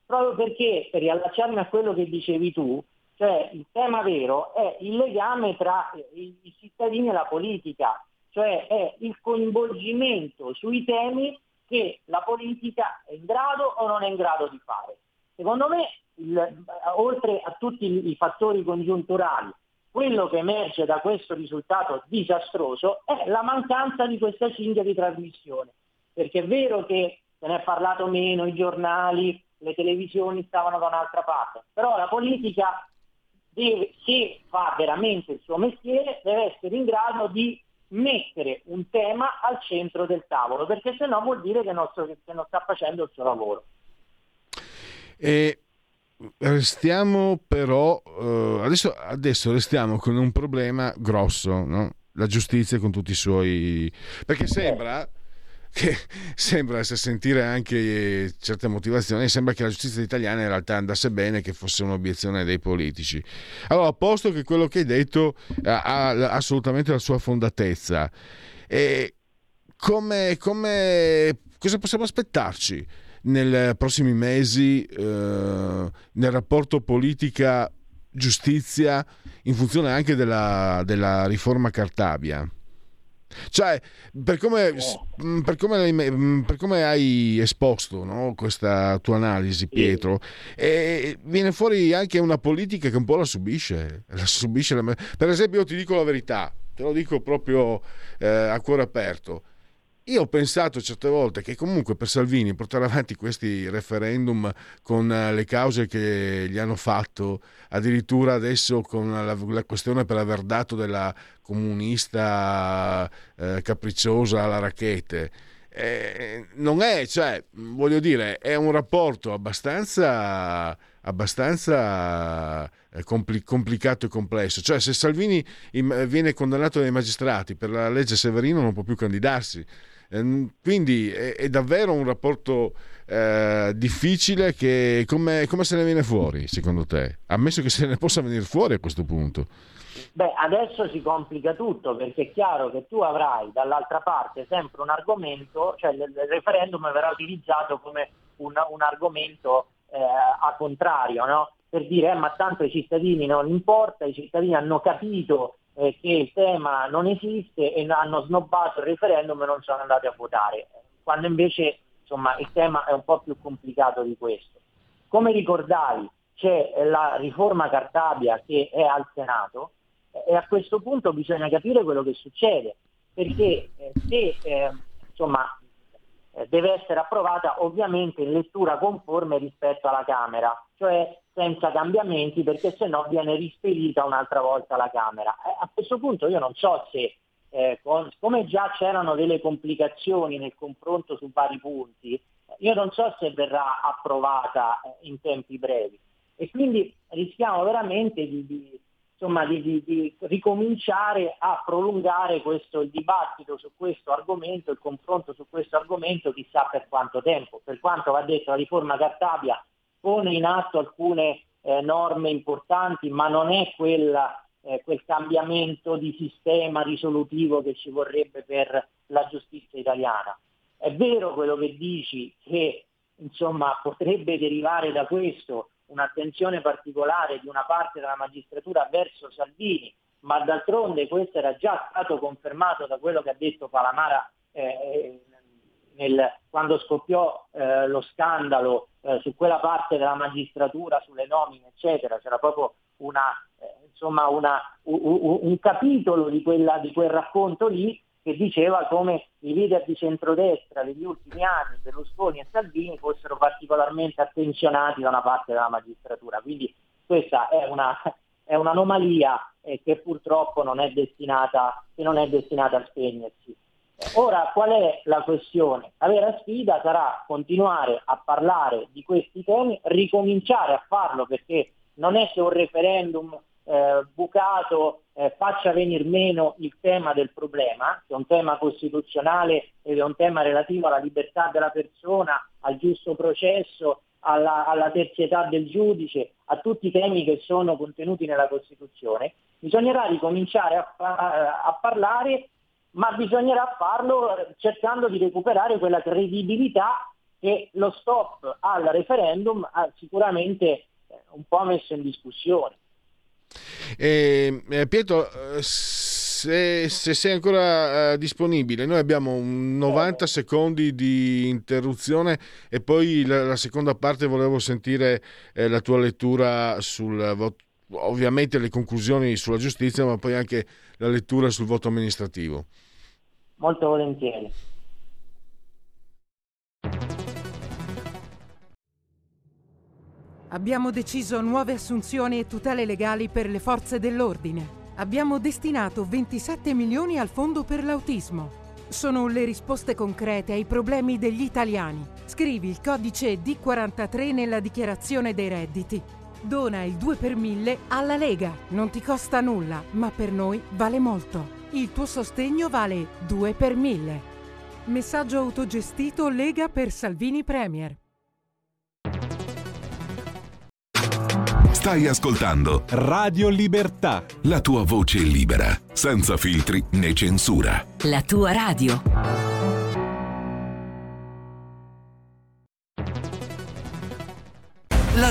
proprio perché, per riallacciarmi a quello che dicevi tu, cioè il tema vero è il legame tra i cittadini e la politica, cioè è il coinvolgimento sui temi che la politica è in grado o non è in grado di fare. Secondo me, oltre a tutti i fattori congiunturali, quello che emerge da questo risultato disastroso è la mancanza di questa cinghia di trasmissione, perché è vero che se ne è parlato meno, i giornali, le televisioni stavano da un'altra parte, però la politica, se fa veramente il suo mestiere, deve essere in grado di mettere un tema al centro del tavolo, perché se no vuol dire che non sta facendo il suo lavoro. E restiamo però adesso restiamo con un problema grosso, no? La giustizia con tutti i suoi, perché sembra, se sentire anche certe motivazioni, sembra che la giustizia italiana in realtà andasse bene, che fosse un'obiezione dei politici. Allora, a posto che quello che hai detto ha assolutamente la sua fondatezza, e cosa possiamo aspettarci nei prossimi mesi nel rapporto politica giustizia in funzione anche della riforma Cartabia? Cioè, per come hai esposto, no, questa tua analisi, Pietro, e viene fuori anche una politica che un po' la subisce. Per esempio, io ti dico la verità, te lo dico proprio a cuore aperto. Io ho pensato certe volte che comunque per Salvini portare avanti questi referendum con le cause che gli hanno fatto, addirittura adesso con la questione per aver dato della comunista capricciosa alla Racchete, non è, cioè, voglio dire, è un rapporto abbastanza complicato e complesso. Cioè, se Salvini viene condannato dai magistrati per la legge Severino non può più candidarsi. Quindi è davvero un rapporto difficile, che come se ne viene fuori, secondo te? Ammesso che se ne possa venire fuori a questo punto. Beh, adesso si complica tutto, perché è chiaro che tu avrai dall'altra parte sempre un argomento, cioè il referendum verrà utilizzato come un argomento a contrario, no? Per dire ma tanto ai cittadini non importa, i cittadini hanno capito che il tema non esiste e hanno snobbato il referendum e non sono andati a votare, quando invece, insomma, il tema è un po' più complicato di questo. Come ricordavi, c'è la riforma Cartabia che è al Senato, e a questo punto bisogna capire quello che succede, perché se deve essere approvata ovviamente in lettura conforme rispetto alla Camera, cioè senza cambiamenti, perché se no viene rispedita un'altra volta alla Camera. A questo punto io non so se, come già c'erano delle complicazioni nel confronto su vari punti, io non so se verrà approvata in tempi brevi, e quindi rischiamo veramente di ricominciare a prolungare il dibattito su questo argomento, il confronto su questo argomento, chissà per quanto tempo. Per quanto va detto, la riforma Cartabia pone in atto alcune norme importanti, ma non è quel cambiamento di sistema risolutivo che ci vorrebbe per la giustizia italiana. È vero quello che dici, che insomma potrebbe derivare da questo un'attenzione particolare di una parte della magistratura verso Salvini, ma d'altronde questo era già stato confermato da quello che ha detto Palamara quando scoppiò lo scandalo su quella parte della magistratura, sulle nomine, eccetera. C'era proprio un capitolo di quel racconto lì che diceva come i leader di centrodestra degli ultimi anni, Berlusconi e Salvini, fossero particolarmente attenzionati da una parte della magistratura. Quindi questa è un'anomalia che purtroppo non è destinata a spegnersi. Ora, qual è la questione? La vera sfida sarà continuare a parlare di questi temi, ricominciare a farlo, perché non è che un referendum bucato faccia venir meno il tema del problema, che è un tema costituzionale ed è un tema relativo alla libertà della persona, al giusto processo, alla terzietà del giudice, a tutti i temi che sono contenuti nella Costituzione. Bisognerà ricominciare a parlare, ma bisognerà farlo cercando di recuperare quella credibilità che lo stop al referendum ha sicuramente un po' messo in discussione. Pietro, se sei ancora disponibile, noi abbiamo 90 secondi di interruzione e poi la seconda parte volevo sentire la tua lettura sul voto, ovviamente le conclusioni sulla giustizia, ma poi anche la lettura sul voto amministrativo. Molto volentieri. Abbiamo deciso nuove assunzioni e tutele legali per le forze dell'ordine. Abbiamo destinato 27 milioni al fondo per l'autismo. Sono le risposte concrete ai problemi degli italiani. Scrivi il codice D43 nella dichiarazione dei redditi. Dona il 2 per 1000 alla Lega. Non ti costa nulla, ma per noi vale molto. Il tuo sostegno vale 2 per 1000. Messaggio autogestito Lega per Salvini Premier. Stai ascoltando Radio Libertà, la tua voce libera, senza filtri né censura. La tua radio. La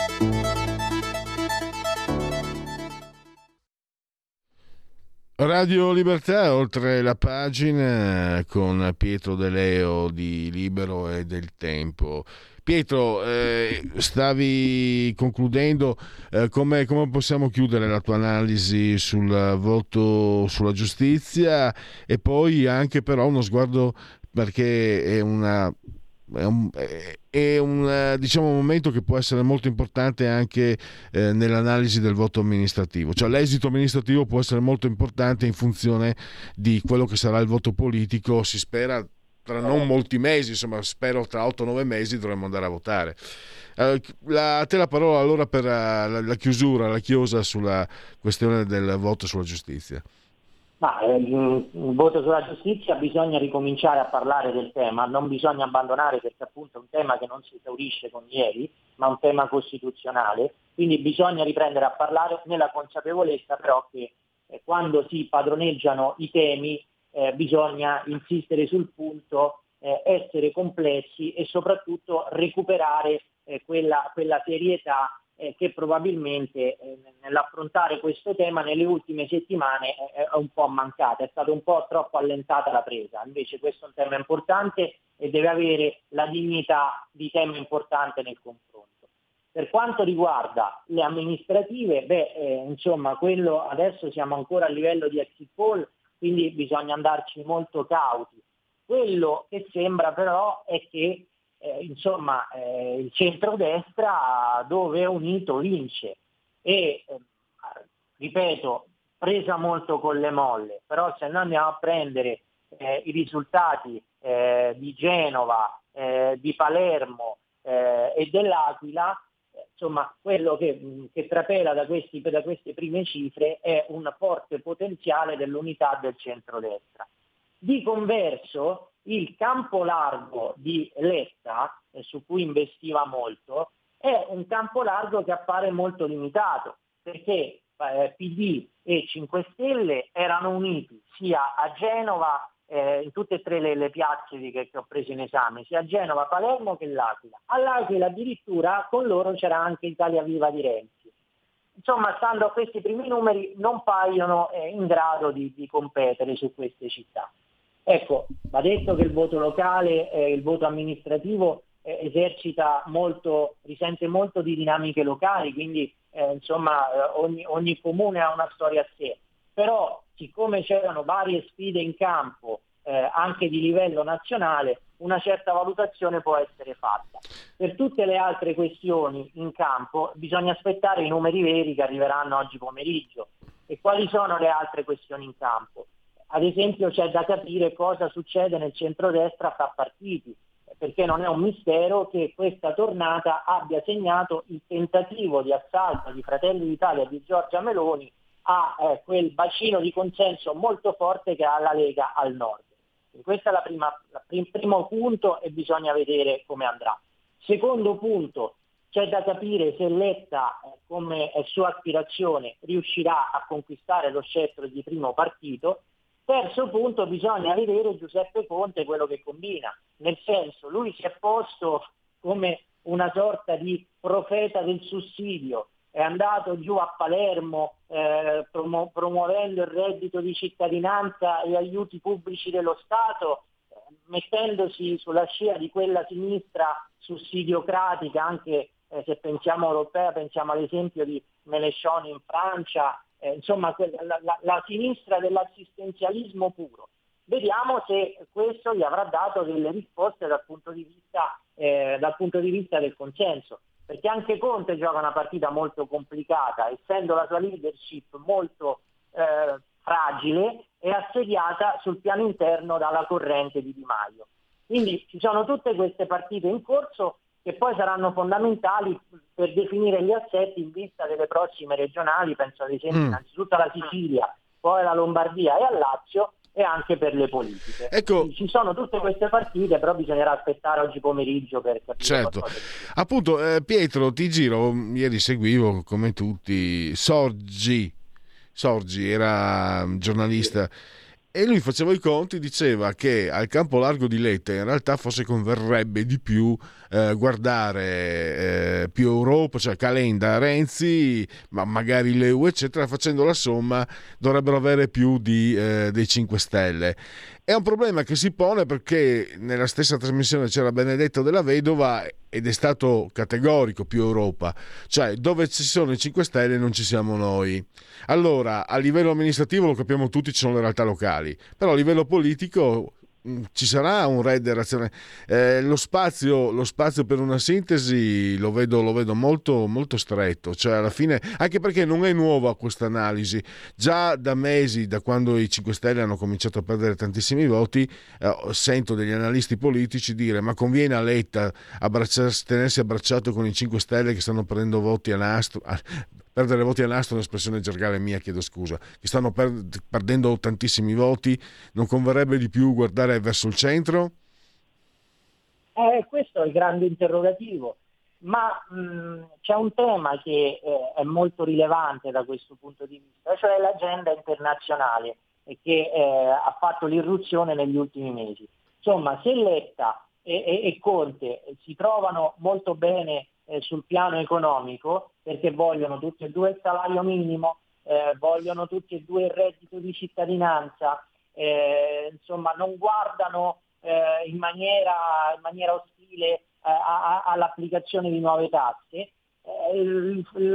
Radio Libertà, oltre la pagina, con Pietro De Leo di Libero e del Tempo. Pietro, stavi concludendo, come possiamo chiudere la tua analisi sul voto sulla giustizia e poi anche però uno sguardo, perché è un diciamo momento che può essere molto importante anche nell'analisi del voto amministrativo, cioè l'esito amministrativo può essere molto importante in funzione di quello che sarà il voto politico, si spera tra non molti mesi, insomma spero tra 8-9 mesi dovremmo andare a votare. A te la parola allora per la chiusura, la chiosa sulla questione del voto sulla giustizia. Il voto sulla giustizia, bisogna ricominciare a parlare del tema, non bisogna abbandonare, perché appunto è un tema che non si esaurisce con ieri, ma un tema costituzionale, quindi bisogna riprendere a parlare nella consapevolezza però che quando si padroneggiano i temi bisogna insistere sul punto, essere complessi e soprattutto recuperare quella serietà che probabilmente nell'affrontare questo tema nelle ultime settimane è un po' mancata, è stata un po' troppo allentata la presa. Invece questo è un tema importante e deve avere la dignità di tema importante nel confronto. Per quanto riguarda le amministrative, quello adesso siamo ancora a livello di exit poll, quindi bisogna andarci molto cauti. Quello che sembra però è che il centrodestra, dove è unito, vince e ripeto, presa molto con le molle, però se noi andiamo a prendere i risultati di Genova, di Palermo e dell'Aquila, quello che trapela da queste prime cifre è un forte potenziale dell'unità del centrodestra. Di converso, il campo largo di Letta, su cui investiva molto, è un campo largo che appare molto limitato, perché PD e 5 Stelle erano uniti sia a Genova, in tutte e tre le piazze che ho preso in esame, sia a Genova, Palermo che L'Aquila. All'Aquila addirittura con loro c'era anche Italia Viva di Renzi. Insomma, stando a questi primi numeri non paiono in grado di competere su queste città. Ecco, va detto che il voto locale, il voto amministrativo risente molto di dinamiche locali, quindi ogni comune ha una storia a sé. Però siccome c'erano varie sfide in campo, anche di livello nazionale, una certa valutazione può essere fatta. Per tutte le altre questioni in campo bisogna aspettare i numeri veri che arriveranno oggi pomeriggio. E quali sono le altre questioni in campo? Ad esempio c'è da capire cosa succede nel centrodestra fra partiti, perché non è un mistero che questa tornata abbia segnato il tentativo di assalto di Fratelli d'Italia e di Giorgia Meloni a quel bacino di consenso molto forte che ha la Lega al nord. Questo è il primo punto e bisogna vedere come andrà. Secondo punto, c'è da capire se Letta, come è sua aspirazione, riuscirà a conquistare lo scettro di primo partito. Terzo punto, bisogna vedere Giuseppe Conte quello che combina, nel senso, lui si è posto come una sorta di profeta del sussidio. È andato giù a Palermo promuovendo il reddito di cittadinanza e aiuti pubblici dello Stato, mettendosi sulla scia di quella sinistra sussidiocratica, anche se pensiamo europea, pensiamo all'esempio di Mélenchon in Francia, la sinistra dell'assistenzialismo puro. Vediamo se questo gli avrà dato delle risposte dal punto di vista del consenso. Perché anche Conte gioca una partita molto complicata, essendo la sua leadership molto fragile e assediata sul piano interno dalla corrente di Di Maio. Quindi ci sono tutte queste partite in corso che poi saranno fondamentali per definire gli assetti in vista delle prossime regionali, penso ad esempio innanzitutto alla Sicilia, poi alla Lombardia e al Lazio, e anche per le politiche. Ecco, ci sono tutte queste partite, però bisognerà aspettare oggi pomeriggio per capire. Certo, appunto. Pietro, ti giro, ieri seguivo come tutti Sorgi era giornalista, sì, e lui faceva i conti, diceva che al campo largo di Letta in realtà forse converrebbe di più guardare più Europa, cioè Calenda, Renzi, ma magari Leu, eccetera, facendo la somma dovrebbero avere più dei 5 Stelle. È un problema che si pone perché nella stessa trasmissione c'era Benedetto Della Vedova ed è stato categorico più Europa, cioè dove ci sono i 5 Stelle non ci siamo noi. Allora, a livello amministrativo lo capiamo tutti, ci sono le realtà locali, però a livello politico ci sarà un re di razione. Lo spazio per una sintesi lo vedo molto, molto stretto, cioè alla fine, anche perché non è nuova questa analisi, già da mesi, da quando i 5 Stelle hanno cominciato a perdere tantissimi voti, sento degli analisti politici dire: ma conviene a Letta tenersi abbracciato con i 5 Stelle che stanno prendendo voti a nastro, perdere voti a nastro è un'espressione gergale mia, chiedo scusa, che stanno perdendo tantissimi voti, non converrebbe di più guardare verso il centro? Questo è il grande interrogativo, ma c'è un tema che è molto rilevante da questo punto di vista, cioè l'agenda internazionale che ha fatto l'irruzione negli ultimi mesi. Insomma, se Letta e Conte si trovano molto bene sul piano economico, perché vogliono tutti e due il salario minimo, vogliono tutti e due il reddito di cittadinanza, non guardano in maniera ostile all'applicazione di nuove tasse.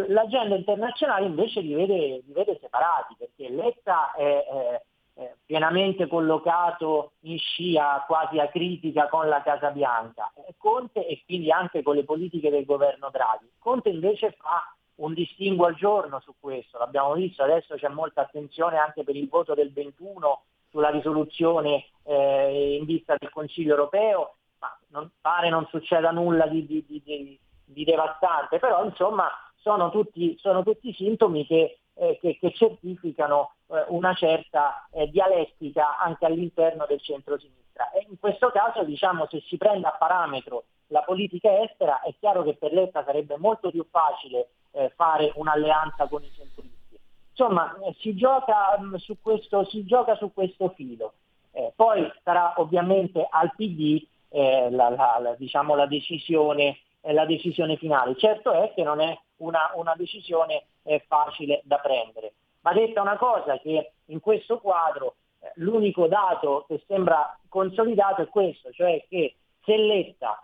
L'agenda internazionale invece li vede separati, perché Letta è pienamente collocato in scia quasi acritica con la Casa Bianca, Conte, e quindi anche con le politiche del governo Draghi. Conte invece fa un distinguo al giorno su questo, l'abbiamo visto, adesso c'è molta attenzione anche per il voto del 21 sulla risoluzione in vista del Consiglio europeo, ma non succeda nulla di devastante, però insomma sono tutti sintomi che certificano una certa dialettica anche all'interno del centro-sinistra. E in questo caso, diciamo, se si prende a parametro la politica estera, è chiaro che per Letta sarebbe molto più facile fare un'alleanza con i centristi. Insomma, si gioca su questo filo. Poi sarà ovviamente al PD la decisione finale. Certo è che non è una decisione facile da prendere. Ma detta una cosa, che in questo quadro l'unico dato che sembra consolidato è questo, cioè che se Letta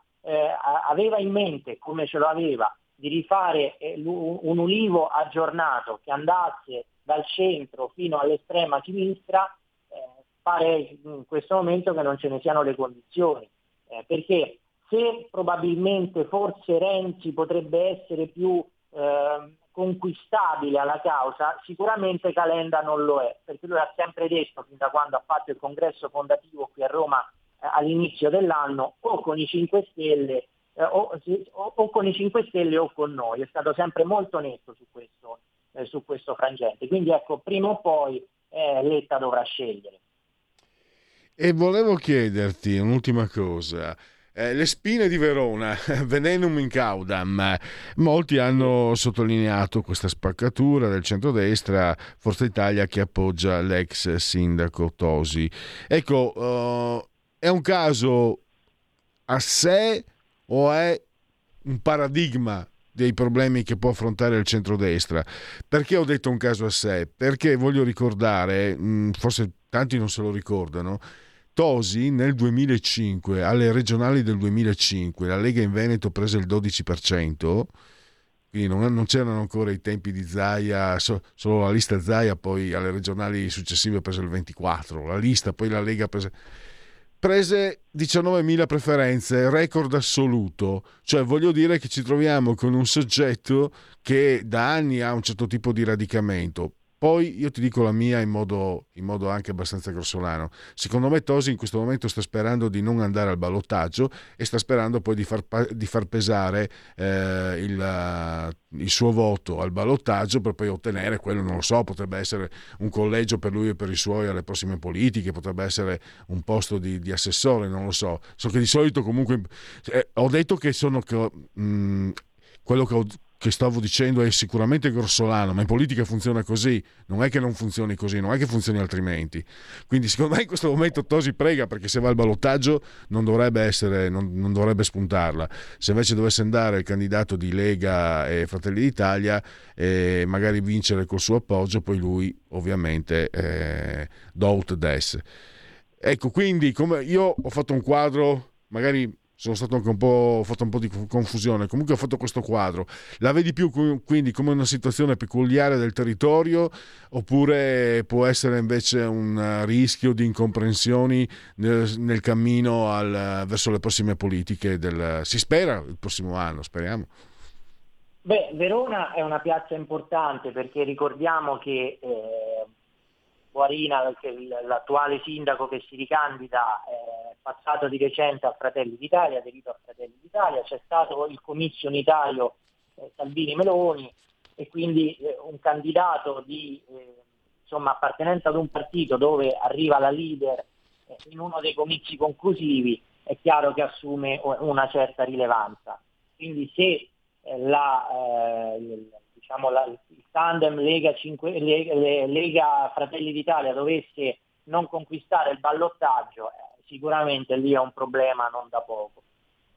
aveva in mente, come ce lo aveva, di rifare un Ulivo aggiornato che andasse dal centro fino all'estrema sinistra, pare in questo momento che non ce ne siano le condizioni, perché se probabilmente forse Renzi potrebbe essere più conquistabile alla causa, sicuramente Calenda non lo è, perché lui ha sempre detto, fin da quando ha fatto il congresso fondativo qui a Roma all'inizio dell'anno, o con i 5 Stelle o con i 5 Stelle o con noi, è stato sempre molto netto su questo frangente. Quindi ecco, prima o poi Letta dovrà scegliere. E volevo chiederti un'ultima cosa. Le spine di Verona, venenum in caudam, molti hanno sottolineato questa spaccatura del centrodestra, Forza Italia che appoggia l'ex sindaco Tosi. Ecco, è un caso a sé o è un paradigma dei problemi che può affrontare il centrodestra? Perché ho detto un caso a sé? Perché voglio ricordare, forse tanti non se lo ricordano, Tosi nel 2005, alle regionali del 2005, la Lega in Veneto prese il 12%, quindi non c'erano ancora i tempi di Zaia, solo la lista Zaia, poi alle regionali successive prese il 24%, la lista, poi la Lega prese 19.000 preferenze, record assoluto, cioè voglio dire che ci troviamo con un soggetto che da anni ha un certo tipo di radicamento. Poi io ti dico la mia in modo anche abbastanza grossolano. Secondo me Tosi in questo momento sta sperando di non andare al ballottaggio e sta sperando poi di far pesare il suo voto al ballottaggio per poi ottenere quello, non lo so, potrebbe essere un collegio per lui e per i suoi alle prossime politiche, potrebbe essere un posto di assessore, non lo so. So che di solito comunque... ho detto che sono... quello che stavo dicendo è sicuramente grossolano, ma in politica funziona così, non è che non funzioni così, non è che funzioni altrimenti. Quindi secondo me in questo momento Tosi prega, perché se va al ballottaggio non dovrebbe spuntarla. Se invece dovesse andare il candidato di Lega e Fratelli d'Italia e magari vincere col suo appoggio, poi lui ovviamente doubt des. Ecco, quindi come io ho fatto un quadro, magari... sono stato anche ho fatto un po' di confusione, comunque ho fatto questo quadro. La vedi più quindi come una situazione peculiare del territorio, oppure può essere invece un rischio di incomprensioni nel cammino verso le prossime politiche si spera il prossimo anno, speriamo. Beh, Verona è una piazza importante, perché ricordiamo che Guarina, l'attuale sindaco che si ricandida, è passato di recente a Fratelli d'Italia, aderito a Fratelli d'Italia, c'è stato il comizio unitario Salvini-Meloni e quindi un candidato di appartenenza ad un partito dove arriva la leader in uno dei comizi conclusivi, è chiaro che assume una certa rilevanza. Quindi se il tandem Lega Fratelli d'Italia dovesse non conquistare il ballottaggio, sicuramente lì è un problema non da poco.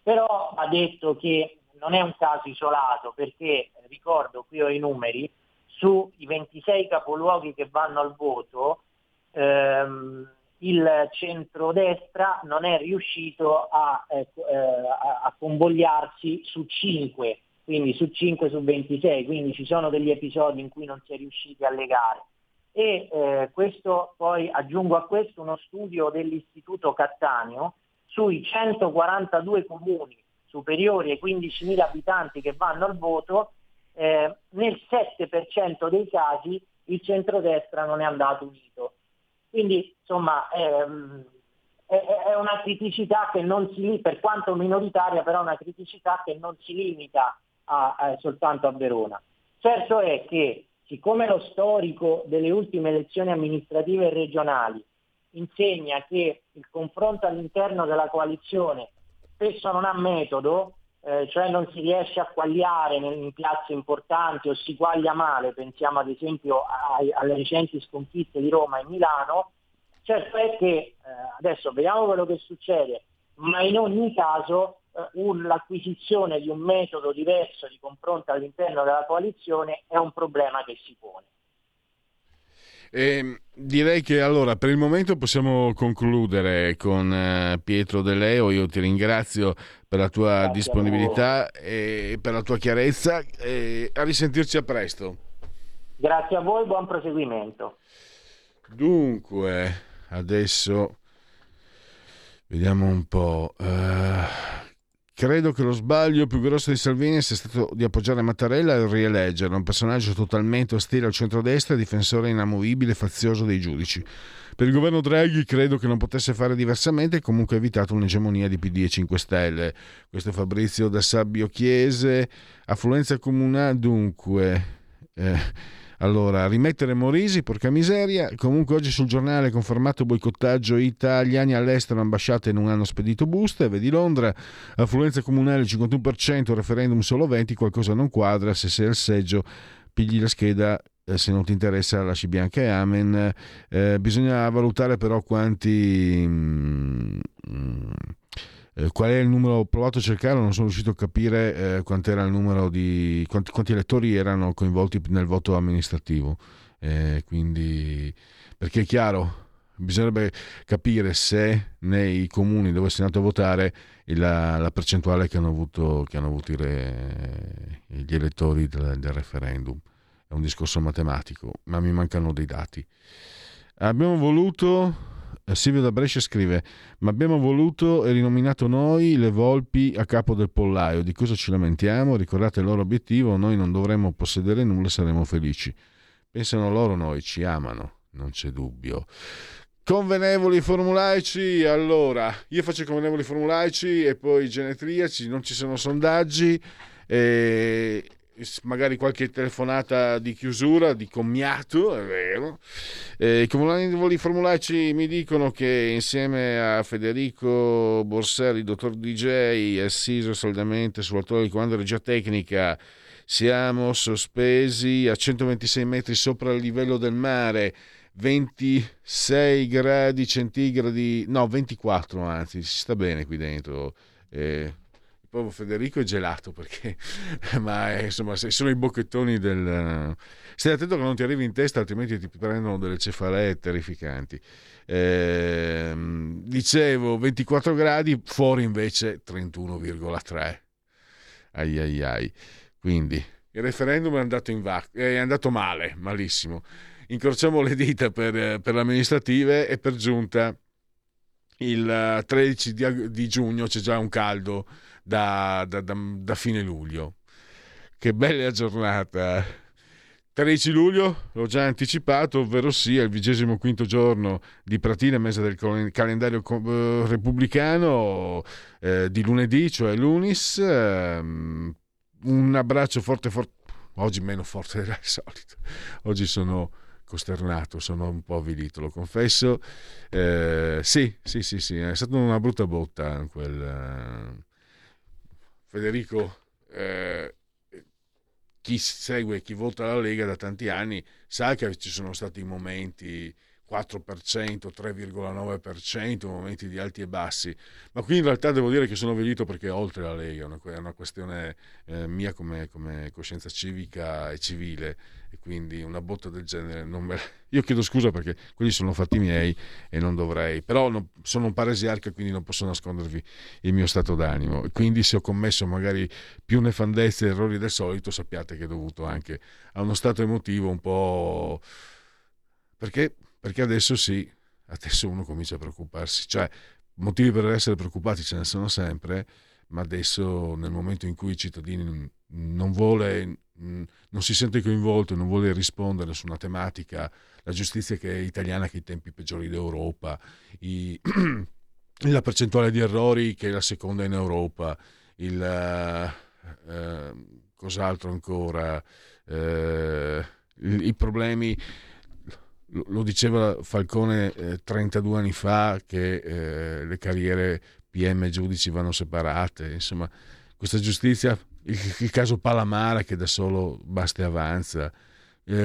Però ha detto che non è un caso isolato, perché ricordo, qui ho i numeri, sui 26 capoluoghi che vanno al voto il centrodestra non è riuscito a convogliarsi su 5, quindi su 5 su 26, quindi ci sono degli episodi in cui non si è riusciti a legare. E questo, poi aggiungo a questo uno studio dell'Istituto Cattaneo sui 142 comuni superiori ai 15.000 abitanti che vanno al voto, nel 7% dei casi il centrodestra non è andato unito. Quindi insomma è una criticità che non si, per quanto minoritaria, però è una criticità che non si limita soltanto a Verona. Certo è che, siccome lo storico delle ultime elezioni amministrative e regionali insegna che il confronto all'interno della coalizione spesso non ha metodo, cioè non si riesce a quagliare in piazze importanti o si quaglia male, pensiamo ad esempio alle recenti sconfitte di Roma e Milano. Certo è che adesso vediamo quello che succede, ma in ogni caso l'acquisizione di un metodo diverso di confronto all'interno della coalizione è un problema che si pone. Direi che allora per il momento possiamo concludere con Pietro De Leo. Io ti ringrazio per la tua disponibilità e per la tua chiarezza, e a risentirci a presto. Grazie a voi, buon proseguimento. Dunque adesso vediamo un po', credo che lo sbaglio più grosso di Salvini sia stato di appoggiare Mattarella e rieleggerlo, un personaggio totalmente ostile al centrodestra e difensore inamovibile e fazioso dei giudici. Per il governo Draghi credo che non potesse fare diversamente, comunque ha evitato un'egemonia di PD e 5 Stelle. Questo è Fabrizio da Sabbio Chiese. Affluenza comunale, dunque... Allora, rimettere Morisi, porca miseria. Comunque oggi sul giornale confermato boicottaggio, italiani all'estero, ambasciate non hanno spedito buste. Vedi Londra, affluenza comunale 51%, referendum solo 20%, qualcosa non quadra, se sei al seggio pigli la scheda, se non ti interessa lasci bianca e amen. Bisogna valutare però quanti... qual è il numero, ho provato a cercarlo, non sono riuscito a capire quant'era il numero di quanti elettori erano coinvolti nel voto amministrativo, quindi, perché è chiaro, bisognerebbe capire se nei comuni dove si è andato a votare la percentuale che hanno avuto gli elettori del referendum. È un discorso matematico, ma mi mancano dei dati. Abbiamo voluto, Silvio da Brescia scrive, ma abbiamo voluto e rinominato noi le volpi a capo del pollaio, di cosa ci lamentiamo? Ricordate il loro obiettivo, noi non dovremmo possedere nulla, saremo felici. Pensano loro, noi ci amano, non c'è dubbio. Convenevoli formulaici, allora io faccio i convenevoli formulaici e poi genetriaci, non ci sono sondaggi, magari qualche telefonata di chiusura, di commiato, è vero. I convenevoli formulaici mi dicono che insieme a Federico Bersari, dottor DJ, assiso saldamente sull'altore di comando regia tecnica, siamo sospesi a 126 metri sopra il livello del mare, 26 gradi centigradi, no 24, anzi si sta bene qui dentro, Federico è gelato perché ma insomma sono i bocchettoni del, stai attento che non ti arrivi in testa altrimenti ti prendono delle cefalee terrificanti. Dicevo 24 gradi, fuori invece 31,3, ai ai ai. Quindi il referendum è andato male, malissimo. Incrociamo le dita per le amministrative, e per giunta il 13 di giugno c'è già un caldo da fine luglio. Che bella giornata. 13 luglio l'ho già anticipato, ovvero sia il 25° giorno di Pratine, mese del calendario repubblicano, di lunedì, cioè lunis. Un abbraccio forte, oggi meno forte del solito, oggi sono costernato, sono un po' avvilito, lo confesso. Sì, è stata una brutta botta quel Federico, chi segue, chi vota la Lega da tanti anni sa che ci sono stati momenti 4%, 3,9%, momenti di alti e bassi, ma qui in realtà devo dire che sono avvilito perché oltre la Lega è una questione mia come coscienza civica e civile, e quindi una botta del genere io chiedo scusa perché quelli sono fatti miei e non dovrei, però sono un paresiarca, quindi non posso nascondervi il mio stato d'animo, e quindi se ho commesso magari più nefandezze e errori del solito, sappiate che è dovuto anche a uno stato emotivo un po', perché adesso uno comincia a preoccuparsi, cioè motivi per essere preoccupati ce ne sono sempre, ma adesso nel momento in cui i cittadini non si sente coinvolto, non vuole rispondere su una tematica, la giustizia che è italiana che ha i tempi peggiori d'Europa, la percentuale di errori che è la seconda in Europa, cos'altro ancora, i problemi. Lo diceva Falcone 32 anni fa che le carriere PM e giudici vanno separate, insomma questa giustizia, il caso Palamara che da solo basta e avanza,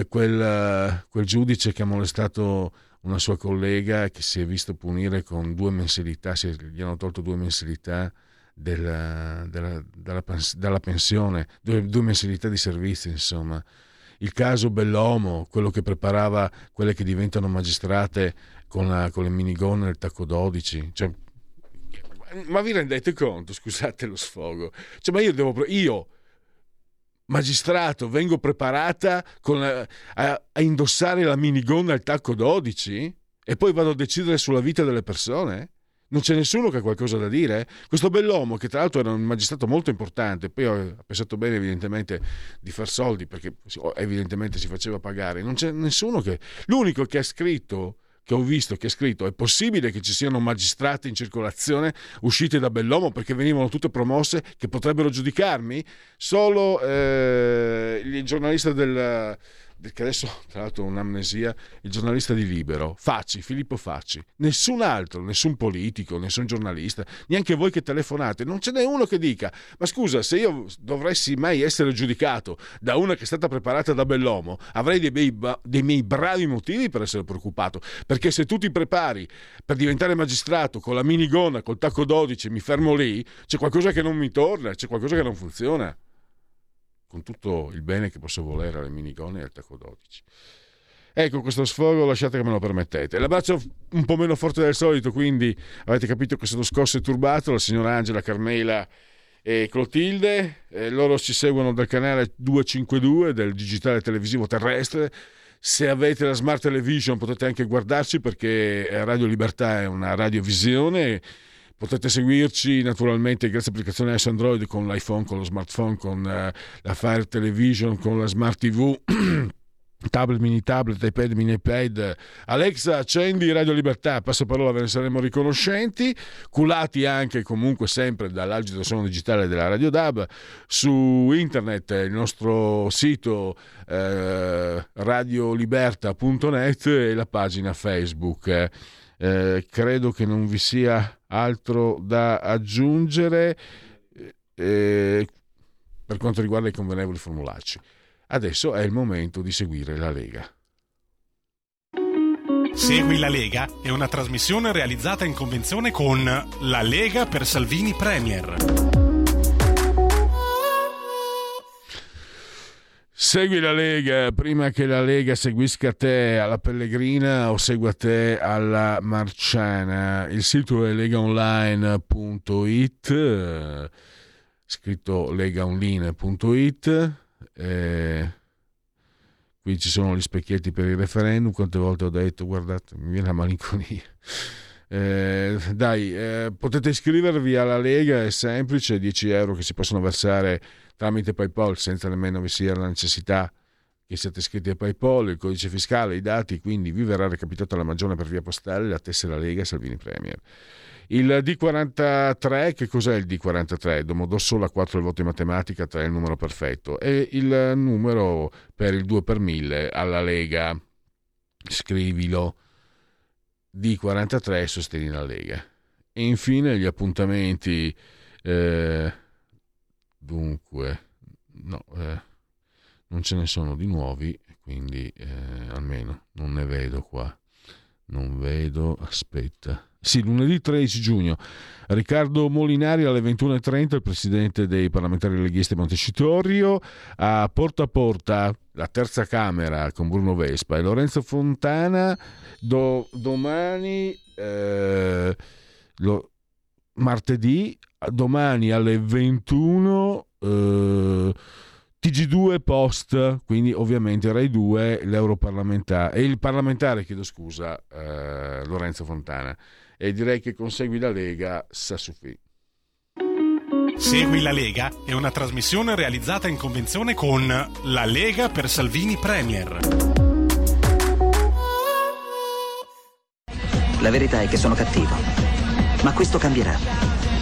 quel giudice che ha molestato una sua collega che si è visto punire con 2 mensilità, gli hanno tolto 2 mensilità dalla pensione, 2 mensilità di servizi, insomma. Il caso Bellomo, quello che preparava quelle che diventano magistrate con le minigonne e il tacco 12, cioè, ma vi rendete conto? Scusate lo sfogo, cioè, ma io magistrato vengo preparata a indossare la minigonna al tacco 12 e poi vado a decidere sulla vita delle persone? Non c'è nessuno che ha qualcosa da dire? Questo Bellomo, che tra l'altro era un magistrato molto importante, poi ha pensato bene evidentemente di far soldi, perché evidentemente si faceva pagare, non c'è nessuno che... L'unico che ha scritto, che ho visto che ha scritto, è possibile che ci siano magistrati in circolazione usciti da Bellomo perché venivano tutte promosse che potrebbero giudicarmi? Solo il giornalista del... che adesso tra l'altro un'amnesia, il giornalista di Libero, Filippo Facci, nessun altro, nessun politico, nessun giornalista, neanche voi che telefonate, non ce n'è uno che dica: ma scusa, se io dovessi mai essere giudicato da una che è stata preparata da Bellomo, avrei dei miei bravi motivi per essere preoccupato, perché se tu ti prepari per diventare magistrato con la minigonna, col tacco 12, mi fermo lì, c'è qualcosa che non mi torna, c'è qualcosa che non funziona, con tutto il bene che posso volere alle minigone e al tacco 12. Ecco, questo sfogo lasciate che me lo permettete. L'abbraccio un po' meno forte del solito, quindi avete capito che sono scosso e turbato. La signora Angela, Carmela e Clotilde, loro ci seguono dal canale 252 del digitale televisivo terrestre. Se avete la smart television potete anche guardarci, perché Radio Libertà è una radiovisione. Potete seguirci naturalmente grazie all'applicazione S Android, con l'iPhone, con lo smartphone, con la Fire Television, con la Smart TV, tablet, mini tablet, iPad, mini iPad. Alexa, accendi Radio Libertà, passaparola, ve ne saremo riconoscenti. Culati anche comunque sempre dall'algido suono digitale della Radio DAB. Su internet il nostro sito radioliberta.net e la pagina Facebook. Credo che non vi sia altro da aggiungere per quanto riguarda i convenevoli formulacci. Adesso è il momento di seguire la Lega. Segui la Lega è una trasmissione realizzata in convenzione con La Lega per Salvini Premier. Segui la Lega prima che la Lega seguisca te alla Pellegrina o segua te alla Marciana. Il sito è legaonline.it, scritto legaonline.it. Qui ci sono gli specchietti per il referendum. Quante volte ho detto, guardate, mi viene la malinconia. Potete iscrivervi alla Lega, è semplice, 10 euro che si possono versare tramite PayPal senza nemmeno vi sia la necessità che siate iscritti a PayPal, il codice fiscale, i dati, quindi vi verrà recapitata la magione per via postale, la tessera Lega Salvini Premier. Il D43, che cos'è il D43? Domodossola 4 il voto in matematica, 3 il numero perfetto, e il numero per il 2/1000 alla Lega, scrivilo. D43 sostieni la Lega. E infine gli appuntamenti non ce ne sono di nuovi, quindi almeno non ne vedo qua, aspetta, sì, lunedì 13 giugno Riccardo Molinari alle 21:30, il presidente dei parlamentari leghisti Montecitorio, a Porta a Porta, la terza camera, con Bruno Vespa e Lorenzo Fontana. Domani alle 21 TG2 Post, quindi ovviamente Rai 2, il parlamentare Lorenzo Fontana, e direi che con Segui la Lega Sassufi. Segui la Lega è una trasmissione realizzata in convenzione con La Lega per Salvini Premier. La verità è che sono cattivo, ma questo cambierà.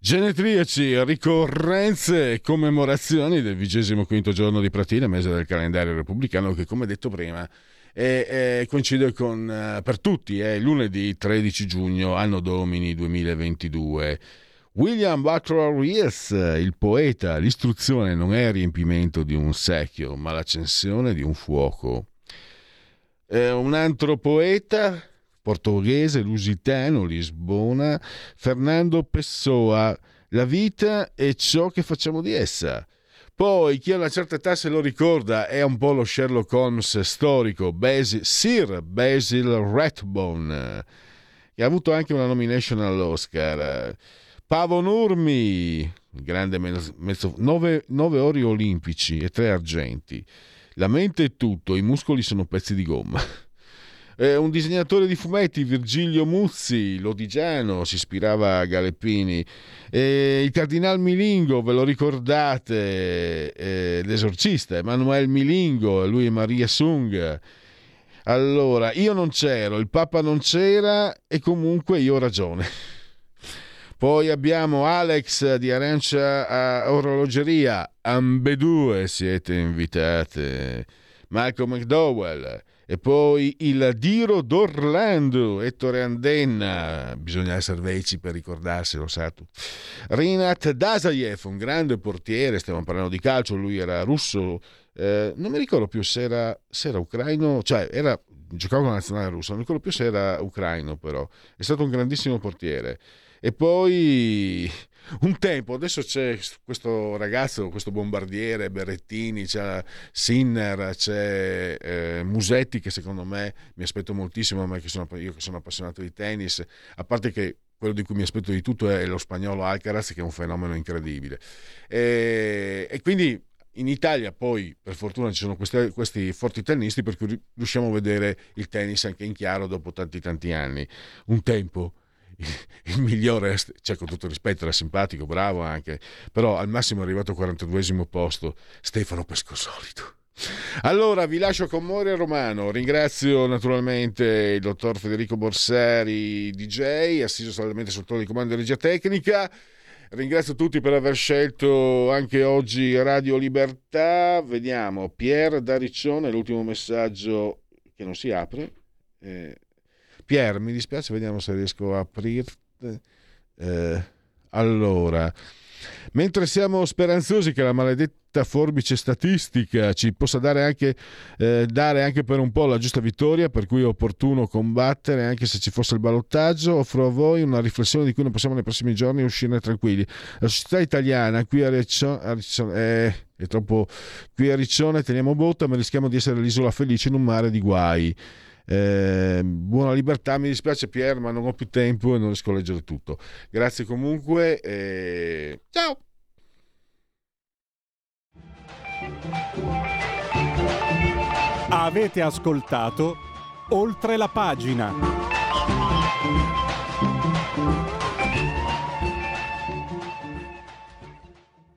Genetriaci, ricorrenze e commemorazioni del 25° giorno di Pratile, mese del calendario repubblicano, che come detto prima coincide con, per tutti, è lunedì 13 giugno, anno domini 2022. William Butler Yeats, il poeta: l'istruzione non è il riempimento di un secchio, ma l'accensione di un fuoco. Un altro poeta portoghese, lusitano, Lisbona, Fernando Pessoa: la vita è ciò che facciamo di essa. Poi chi ha una certa età se lo ricorda, è un po' lo Sherlock Holmes storico, Sir Basil Rathbone, che ha avuto anche una nomination all'Oscar. Pavo Nurmi, grande mezzo, 9 ori olimpici e 3 argenti. La mente è tutto, i muscoli sono pezzi di gomma. Un disegnatore di fumetti, Virgilio Muzzi, lodigiano, si ispirava a Galeppini. Il Cardinal Milingo, ve lo ricordate, l'esorcista, Emanuele Milingo, lui e Maria Sung. Allora, io non c'ero, il Papa non c'era e comunque io ho ragione. Poi abbiamo Alex di Arancia a Orologeria, ambedue siete invitate, Malcolm McDowell. E poi il Diro d'Orlando, Ettore Andenna, bisogna essere veci per ricordarselo, sa tu. Rinat Dasayev, un grande portiere, stiamo parlando di calcio, lui era russo, non mi ricordo più se era ucraino, cioè giocava con la nazionale russa, non mi ricordo più se era ucraino, però è stato un grandissimo portiere. E poi un tempo, adesso c'è questo ragazzo, questo bombardiere, Berrettini, c'è Sinner, c'è Musetti, che secondo me mi aspetto moltissimo, ma io che sono appassionato di tennis, a parte che quello di cui mi aspetto di tutto è lo spagnolo Alcaraz, che è un fenomeno incredibile, e quindi in Italia poi per fortuna ci sono questi forti tennisti, per cui riusciamo a vedere il tennis anche in chiaro dopo tanti anni. Un tempo il migliore, cioè con tutto rispetto, era simpatico, bravo anche, però al massimo è arrivato al 42° posto, Stefano Pescosolito. Allora vi lascio con More Romano, ringrazio naturalmente il dottor Federico Bersari DJ, assiso solamente sul trono di comando di regia tecnica. Ringrazio tutti per aver scelto anche oggi Radio Libertà. Vediamo Pier da Riccione, l'ultimo messaggio che non si apre. Pier, mi dispiace, vediamo se riesco a aprirti. Allora, mentre siamo speranzosi che la maledetta forbice statistica ci possa dare anche per un po' la giusta vittoria, per cui è opportuno combattere anche se ci fosse il ballottaggio, offro a voi una riflessione di cui non possiamo nei prossimi giorni uscirne tranquilli. La società italiana qui a Riccione teniamo botta, ma rischiamo di essere l'isola felice in un mare di guai. Buona libertà, mi dispiace Pier, ma non ho più tempo e non riesco a leggere tutto. Grazie comunque, ciao. Avete ascoltato Oltre la pagina.